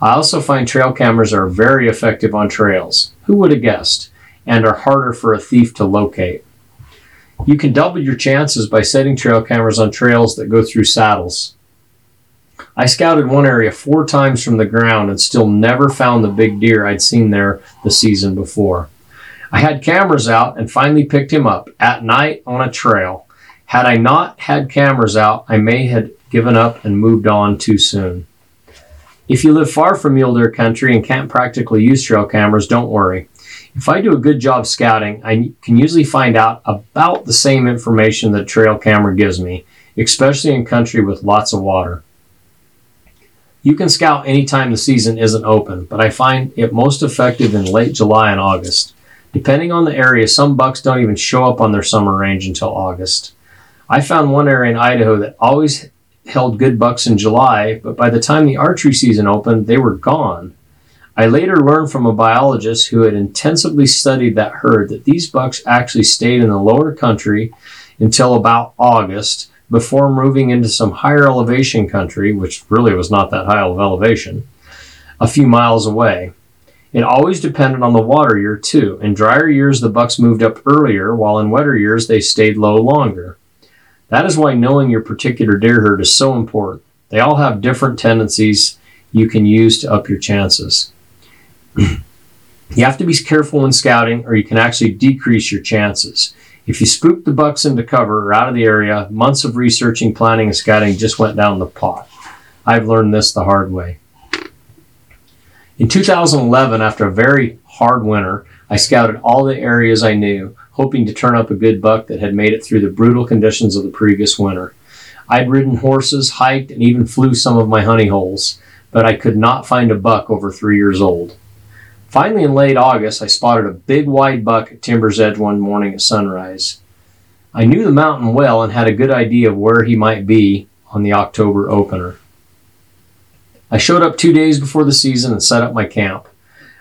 I also find trail cameras are very effective on trails, who would have guessed, and are harder for a thief to locate. You can double your chances by setting trail cameras on trails that go through saddles. I scouted one area 4 times from the ground and still never found the big deer I'd seen there the season before. I had cameras out and finally picked him up at night on a trail. Had I not had cameras out, I may have given up and moved on too soon. If you live far from mule deer country and can't practically use trail cameras, don't worry. If I do a good job scouting, I can usually find out about the same information the trail camera gives me, especially in country with lots of water. You can scout anytime the season isn't open, but I find it most effective in late July and August. Depending on the area, some bucks don't even show up on their summer range until August. I found one area in Idaho that always held good bucks in July, but by the time the archery season opened, they were gone. I later learned from a biologist who had intensively studied that herd that these bucks actually stayed in the lower country until about August before moving into some higher elevation country, which really was not that high of elevation, a few miles away. It always depended on the water year too. In drier years, the bucks moved up earlier, while in wetter years, they stayed low longer. That is why knowing your particular deer herd is so important. They all have different tendencies you can use to up your chances. You have to be careful when scouting, or you can actually decrease your chances. If you spook the bucks into cover or out of the area, months of researching, planning, and scouting just went down the pot. I've learned this the hard way. In 2011, after a very hard winter, I scouted all the areas I knew, hoping to turn up a good buck that had made it through the brutal conditions of the previous winter. I'd ridden horses, hiked, and even flew some of my honey holes, but I could not find a buck over 3 years old. Finally, in late August, I spotted a big wide buck at Timber's Edge one morning at sunrise. I knew the mountain well and had a good idea of where he might be on the October opener. I showed up 2 days before the season and set up my camp.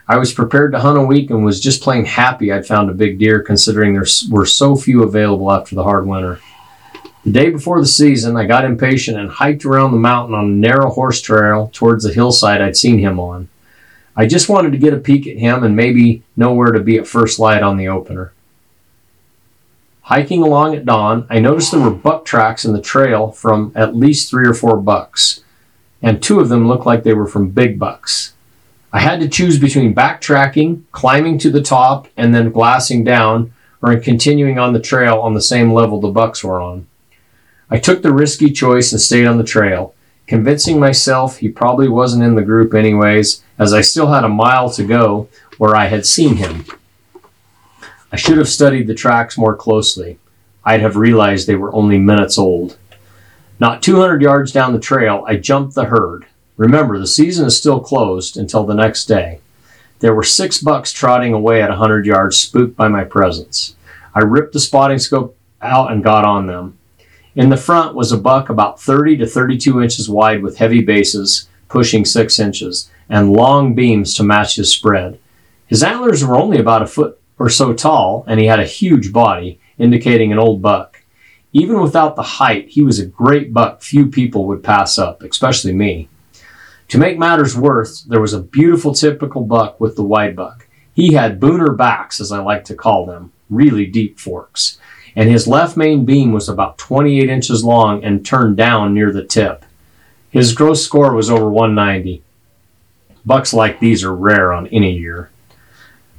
I was prepared to hunt a week and was just plain happy I'd found a big deer, considering there were so few available after the hard winter. The day before the season, I got impatient and hiked around the mountain on a narrow horse trail towards the hillside I'd seen him on. I just wanted to get a peek at him and maybe know where to be at first light on the opener. Hiking along at dawn, I noticed there were buck tracks in the trail from at least 3 or 4 bucks, and 2 of them looked like they were from big bucks. I had to choose between backtracking, climbing to the top, and then glassing down, or continuing on the trail on the same level the bucks were on. I took the risky choice and stayed on the trail, convincing myself he probably wasn't in the group anyways, as I still had a mile to go where I had seen him. I should have studied the tracks more closely. I'd have realized they were only minutes old. Not 200 yards down the trail, I jumped the herd. Remember, the season is still closed until the next day. There were 6 bucks trotting away at 100 yards, spooked by my presence. I ripped the spotting scope out and got on them. In the front was a buck about 30 to 32 inches wide with heavy bases, pushing 6 inches, and long beams to match his spread. His antlers were only about a foot or so tall, and he had a huge body, indicating an old buck. Even without the height, he was a great buck few people would pass up, especially me. To make matters worse, there was a beautiful typical buck with the wide buck. He had booner backs, as I like to call them, really deep forks, and his left main beam was about 28 inches long and turned down near the tip. His gross score was over 190. Bucks like these are rare on any year.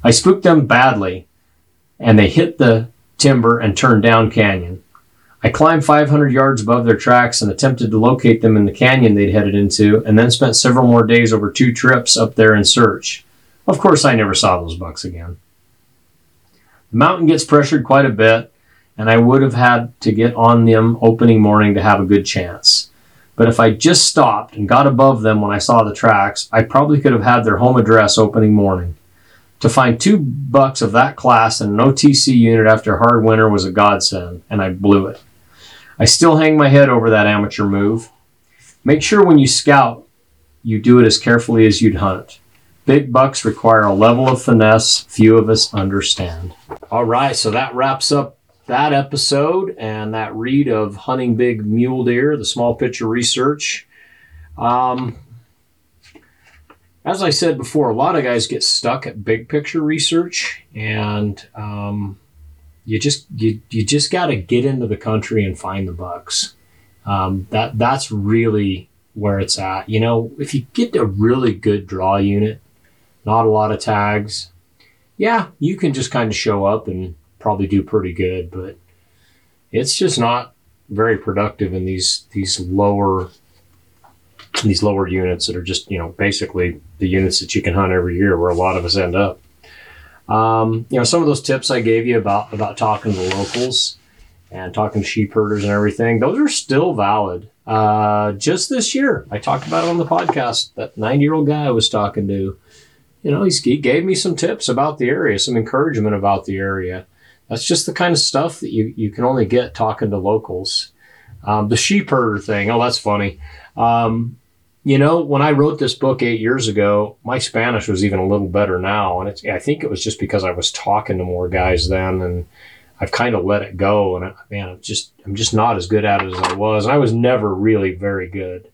I spooked them badly, and they hit the timber and turned down canyon. I climbed 500 yards above their tracks and attempted to locate them in the canyon they'd headed into, and then spent several more days over 2 trips up there in search. Of course, I never saw those bucks again. The mountain gets pressured quite a bit, and I would have had to get on them opening morning to have a good chance. But if I just stopped and got above them when I saw the tracks, I probably could have had their home address opening morning. To find 2 bucks of that class in an OTC unit after a hard winter was a godsend, and I blew it. I still hang my head over that amateur move. Make sure when you scout, you do it as carefully as you'd hunt. Big bucks require a level of finesse few of us understand. All right, so that wraps up that episode and that read of Hunting Big Mule Deer, the small picture research. As I said before, a lot of guys get stuck at big picture research, and you just got to get into the country and find the bucks. That's really where it's at. You know, if you get a really good draw unit, not a lot of tags, yeah, you can just kind of show up and probably do pretty good, but it's just not very productive in these lower units that are just, you know, basically the units that you can hunt every year, where a lot of us end up. You know, some of those tips I gave you about talking to locals and talking to sheep herders and everything, those are still valid. Just this year, I talked about it on the podcast, that 90-year-old guy I was talking to, you know, he gave me some tips about the area, some encouragement about the area. That's just the kind of stuff that you can only get talking to locals. The sheep herder thing, oh, that's funny. You know, when I wrote this book 8 years ago, my Spanish was even a little better now. And I think it was just because I was talking to more guys then, and I've kind of let it go. And I'm just not as good at it as I was. And I was never really very good,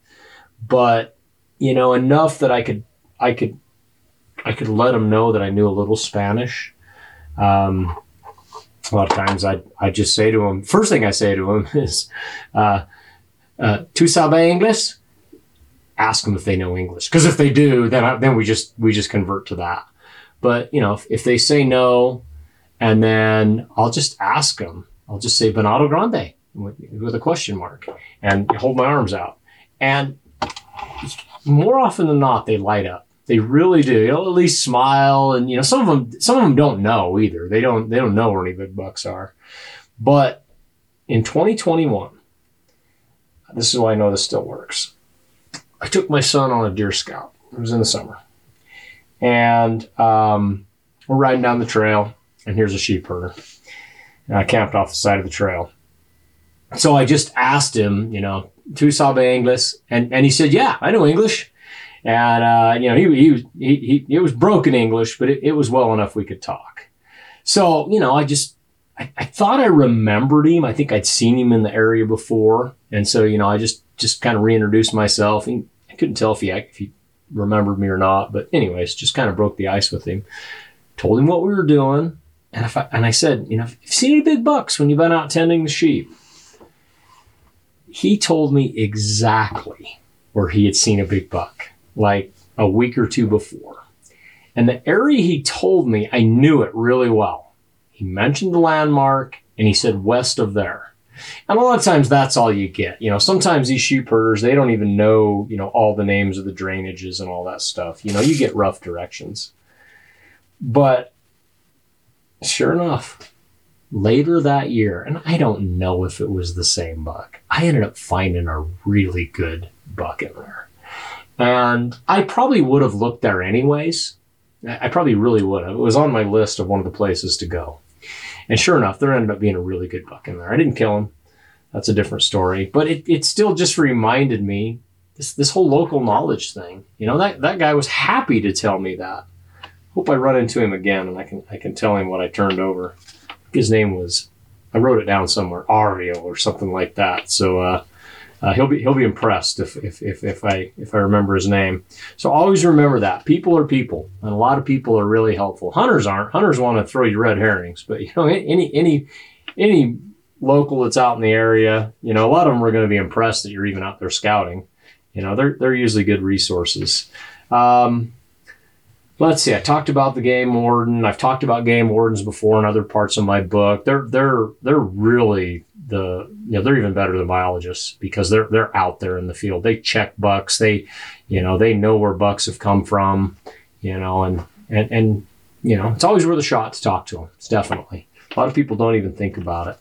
but you know, enough that I could let them know that I knew a little Spanish. A lot of times I just say to them, first thing I say to them is, "Tu sabes English?" Ask them if they know English, because if they do, then we just convert to that. But you know, if they say no, and then I'll just ask them. I'll just say "Venado Grande" with a question mark and hold my arms out. And more often than not, they light up. They really do. They'll at least smile, and you know, some of them don't know either. They don't know where any big bucks are. But in 2021. This is why I know this still works. I took my son on a deer scout. It was in the summer. And we're riding down the trail, and here's a sheep herder. And I camped off the side of the trail. So I just asked him, you know, "Tu sabes English?" And he said, "Yeah, I know English." And, he was broken English, but it was well enough we could talk. So, I thought I remembered him. I think I'd seen him in the area before. And so, I just kind of reintroduced myself. I couldn't tell if he remembered me or not, but anyways, just kind of broke the ice with him, told him what we were doing. And I said, have you seen any big bucks when you've been out tending the sheep? He told me exactly where he had seen a big buck, like a week or two before. And the area he told me, I knew it really well. He mentioned the landmark and he said west of there. And a lot of times that's all you get. Sometimes these sheep herders, they don't even know, all the names of the drainages and all that stuff. You get rough directions. But sure enough, later that year, and I don't know if it was the same buck, I ended up finding a really good buck in there. And I probably would have looked there anyways. I probably really would have. It was on my list of one of the places to go. And sure enough, there ended up being a really good buck in there. I didn't kill him. That's a different story. But it still just reminded me this whole local knowledge thing. That guy was happy to tell me that. Hope I run into him again and I can tell him what I turned over. His name was, I wrote it down somewhere, Ariel or something like that. So he'll be impressed if I remember his name. So always remember that people are people, and a lot of people are really helpful. Hunters aren't. Hunters want to throw you red herrings, but any local that's out in the area, a lot of them are going to be impressed that you're even out there scouting. They're usually good resources. Let's see. I talked about the game warden. I've talked about game wardens before in other parts of my book. They're really they're even better than biologists because they're out there in the field. They check bucks. They know where bucks have come from. And it's always worth a shot to talk to them. It's definitely a lot of people don't even think about it.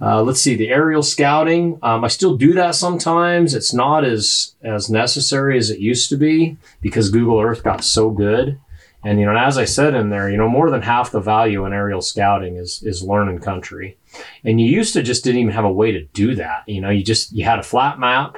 Let's see, the aerial scouting. I still do that sometimes. It's not as necessary as it used to be because Google Earth got so good. And, as I said in there, more than half the value in aerial scouting is learning country. And you used to just didn't even have a way to do that. You had a flat map.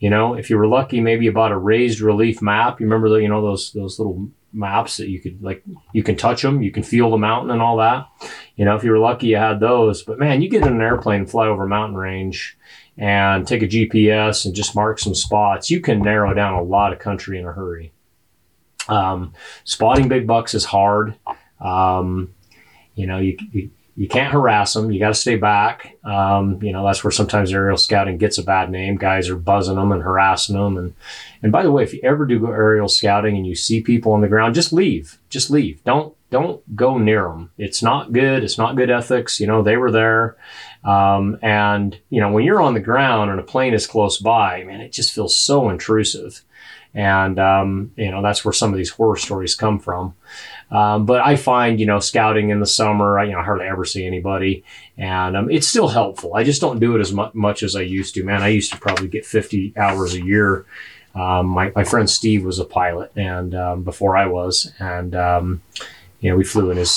If you were lucky, maybe you bought a raised relief map. You remember those little maps that you could you can touch them, you can feel the mountain and all that. If you were lucky, you had those. But man, you get in an airplane, fly over a mountain range, and take a GPS and just mark some spots. You can narrow down a lot of country in a hurry. Spotting big bucks is hard. You can't harass them. You got to stay back. That's where sometimes aerial scouting gets a bad name. Guys are buzzing them and harassing them. And by the way, if you ever do go aerial scouting and you see people on the ground, just leave. Just leave. Don't go near them. It's not good. It's not good ethics. They were there. When you're on the ground and a plane is close by, man, it just feels so intrusive. And, that's where some of these horror stories come from. But I find, scouting in the summer, I hardly ever see anybody, and it's still helpful. I just don't do it as much as I used to, man. I used to probably get 50 hours a year. My friend Steve was a pilot and, before I was, and, we flew in it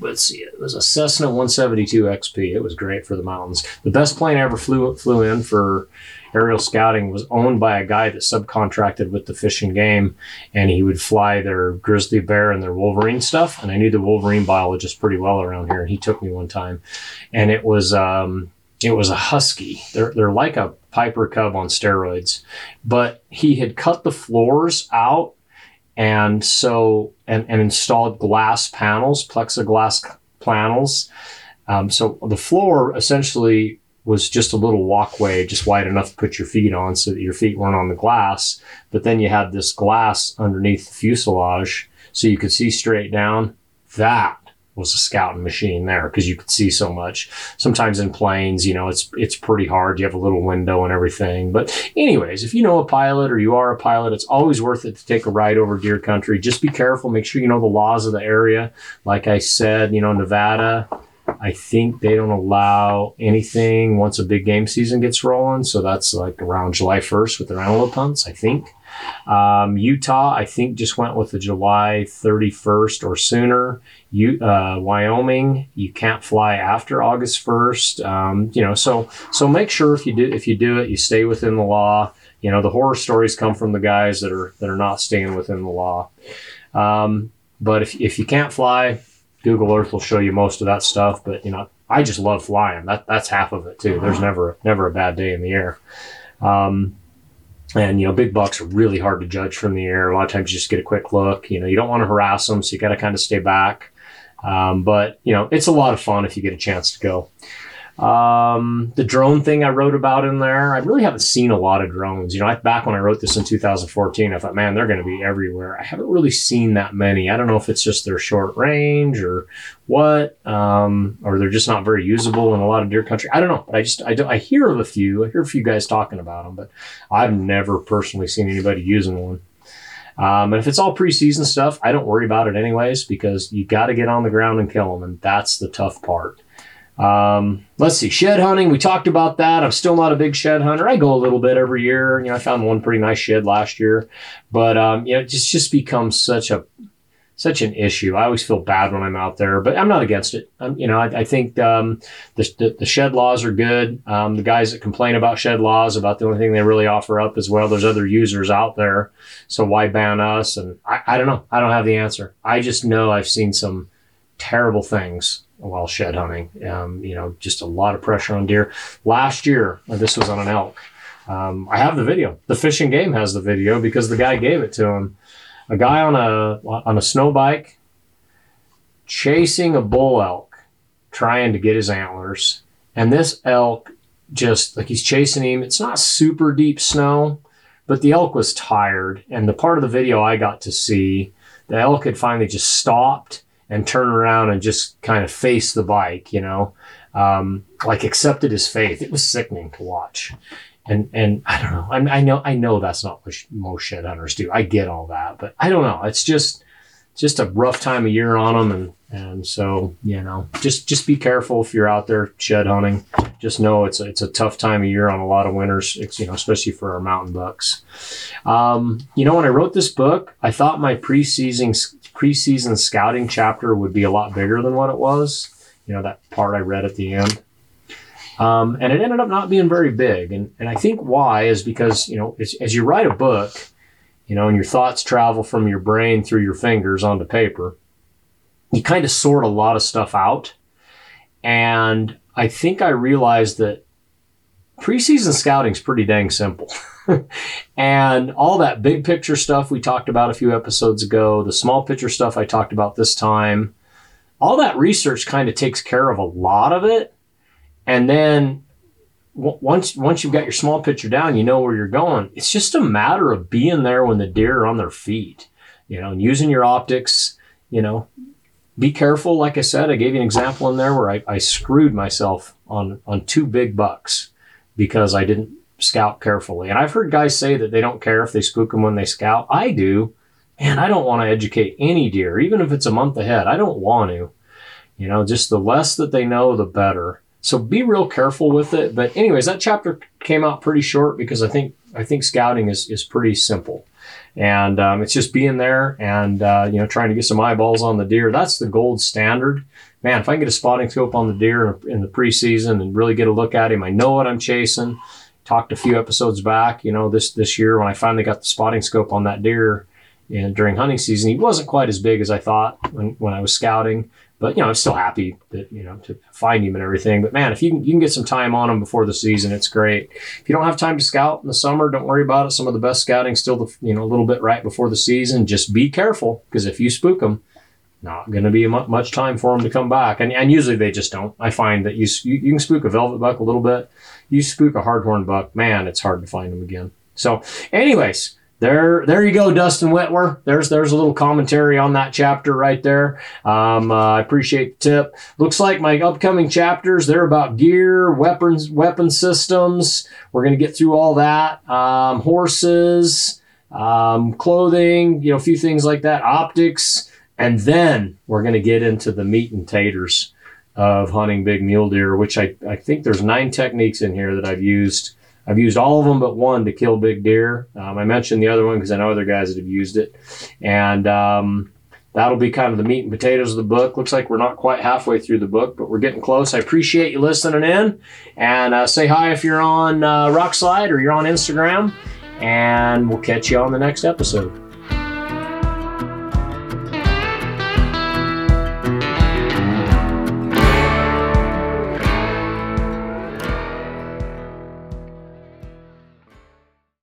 was a Cessna 172 XP. It was great for the mountains. The best plane I ever flew in for aerial scouting was owned by a guy that subcontracted with the Fish and Game, and he would fly their grizzly bear and their wolverine stuff. And I knew the wolverine biologist pretty well around here, and he took me one time. And it was a Husky. They're like a Piper Cub on steroids, but he had cut the floors out. And so, and installed glass panels, plexiglass panels. So the floor essentially was just a little walkway, just wide enough to put your feet on so that your feet weren't on the glass. But then you had this glass underneath the fuselage so you could see straight down. That was a scouting machine there because you could see so much. Sometimes in planes, it's pretty hard. You have a little window and everything. But anyways, if you know a pilot or you are a pilot, it's always worth it to take a ride over deer country. Just be careful. Make sure you know the laws of the area. Like I said, Nevada, I think they don't allow anything once a big game season gets rolling. So that's like around July 1st with their antelope hunts, I think. Utah, I think, just went with the July 31st or sooner. Wyoming, you can't fly after August 1st. So make sure if you do it, you stay within the law. you know, the horror stories come from the guys that are not staying within the law. But if you can't fly, Google Earth will show you most of that stuff. But, you know, I just love flying. That's half of it too. There's never a bad day in the air. And, you know, big bucks are really hard to judge from the air. A lot of times you just get a quick look. You know, you don't want to harass them, so you got to kind of stay back. But, you know, it's a lot of fun if you get a chance to go. The drone thing I wrote about in there, I really haven't seen a lot of drones. You know, back when I wrote this in 2014, I thought, man, they're going to be everywhere. I haven't really seen that many. I don't know if it's just their short range or what, or they're just not very usable in a lot of deer country. I don't know. But I hear of a few. I hear a few guys talking about them, but I've never personally seen anybody using one. And if it's all preseason stuff, I don't worry about it anyways, because you got to get on the ground and kill them. And that's the tough part. Let's see, shed hunting. We talked about that. I'm still not a big shed hunter. I go a little bit every year. You know, I found one pretty nice shed last year, but, you know, it just becomes such an issue. I always feel bad when I'm out there, but I'm not against it. You know, I think, the shed laws are good. The guys that complain about shed laws about the only thing they really offer up is, well, there's other users out there, so why ban us? And I don't know. I don't have the answer. I just know I've seen some terrible things while shed hunting. You know, just a lot of pressure on deer. Last year, this was on an elk. I have the video. The fishing game has the video because the guy gave it to him. A guy on a snow bike chasing a bull elk, trying to get his antlers. And this elk, just like, he's chasing him. It's not super deep snow, but the elk was tired. And the part of the video I got to see, the elk had finally just stopped and turn around and just kind of face the bike, you know, like accepted his fate. It was sickening to watch. And I don't know, I know that's not what most shed hunters do. I get all that, but I don't know. It's just a rough time of year on them. And so, you know, just be careful if you're out there shed hunting. Just know it's a tough time of year on a lot of winters, you know, especially for our mountain bucks. You know, when I wrote this book, I thought my preseason scouting chapter would be a lot bigger than what it was. You know, that part I read at the end. And it ended up not being very big. And I think why is because, you know, as you write a book, you know, and your thoughts travel from your brain through your fingers onto paper, you kind of sort a lot of stuff out. And I think I realized that preseason scouting is pretty dang simple. And all that big picture stuff we talked about a few episodes ago, the small picture stuff I talked about this time, all that research kind of takes care of a lot of it. And then once you've got your small picture down, you know where you're going. It's just a matter of being there when the deer are on their feet, you know, and using your optics, you know. Be careful. Like I said, I gave you an example in there where I screwed myself on two big bucks because I didn't scout carefully. And I've heard guys say that they don't care if they spook them when they scout. I do. And I don't want to educate any deer, even if it's a month ahead. I don't want to. You know, just the less that they know, the better. So be real careful with it. But anyways, that chapter came out pretty short because I think scouting is pretty simple. And it's just being there and, you know, trying to get some eyeballs on the deer. That's the gold standard. Man, if I can get a spotting scope on the deer in the preseason and really get a look at him, I know what I'm chasing. Talked a few episodes back, you know, this year when I finally got the spotting scope on that deer and during hunting season, he wasn't quite as big as I thought when I was scouting. But, you know, I'm still happy that, you know, to find him and everything. But, man, if you can get some time on him before the season, it's great. If you don't have time to scout in the summer, don't worry about it. Some of the best scouting still, you know, a little bit right before the season. Just be careful, because if you spook them, not going to be much time for them to come back. And usually they just don't. I find that you can spook a velvet buck a little bit. You spook a hardhorn buck, man, it's hard to find them again. So, anyways. There you go, Dustin Whitwer. There's a little commentary on that chapter right there. I appreciate the tip. Looks like my upcoming chapters, they're about gear, weapon systems. We're going to get through all that. Horses, clothing, you know, a few things like that, optics. And then we're going to get into the meat and taters of hunting big mule deer, which I think there's 9 techniques in here that I've used. I've used all of them but one to kill big deer. I mentioned the other one because I know other guys that have used it. And that'll be kind of the meat and potatoes of the book. Looks like we're not quite halfway through the book, but we're getting close. I appreciate you listening in. And say hi if you're on Rockslide or you're on Instagram. and we'll catch you on the next episode.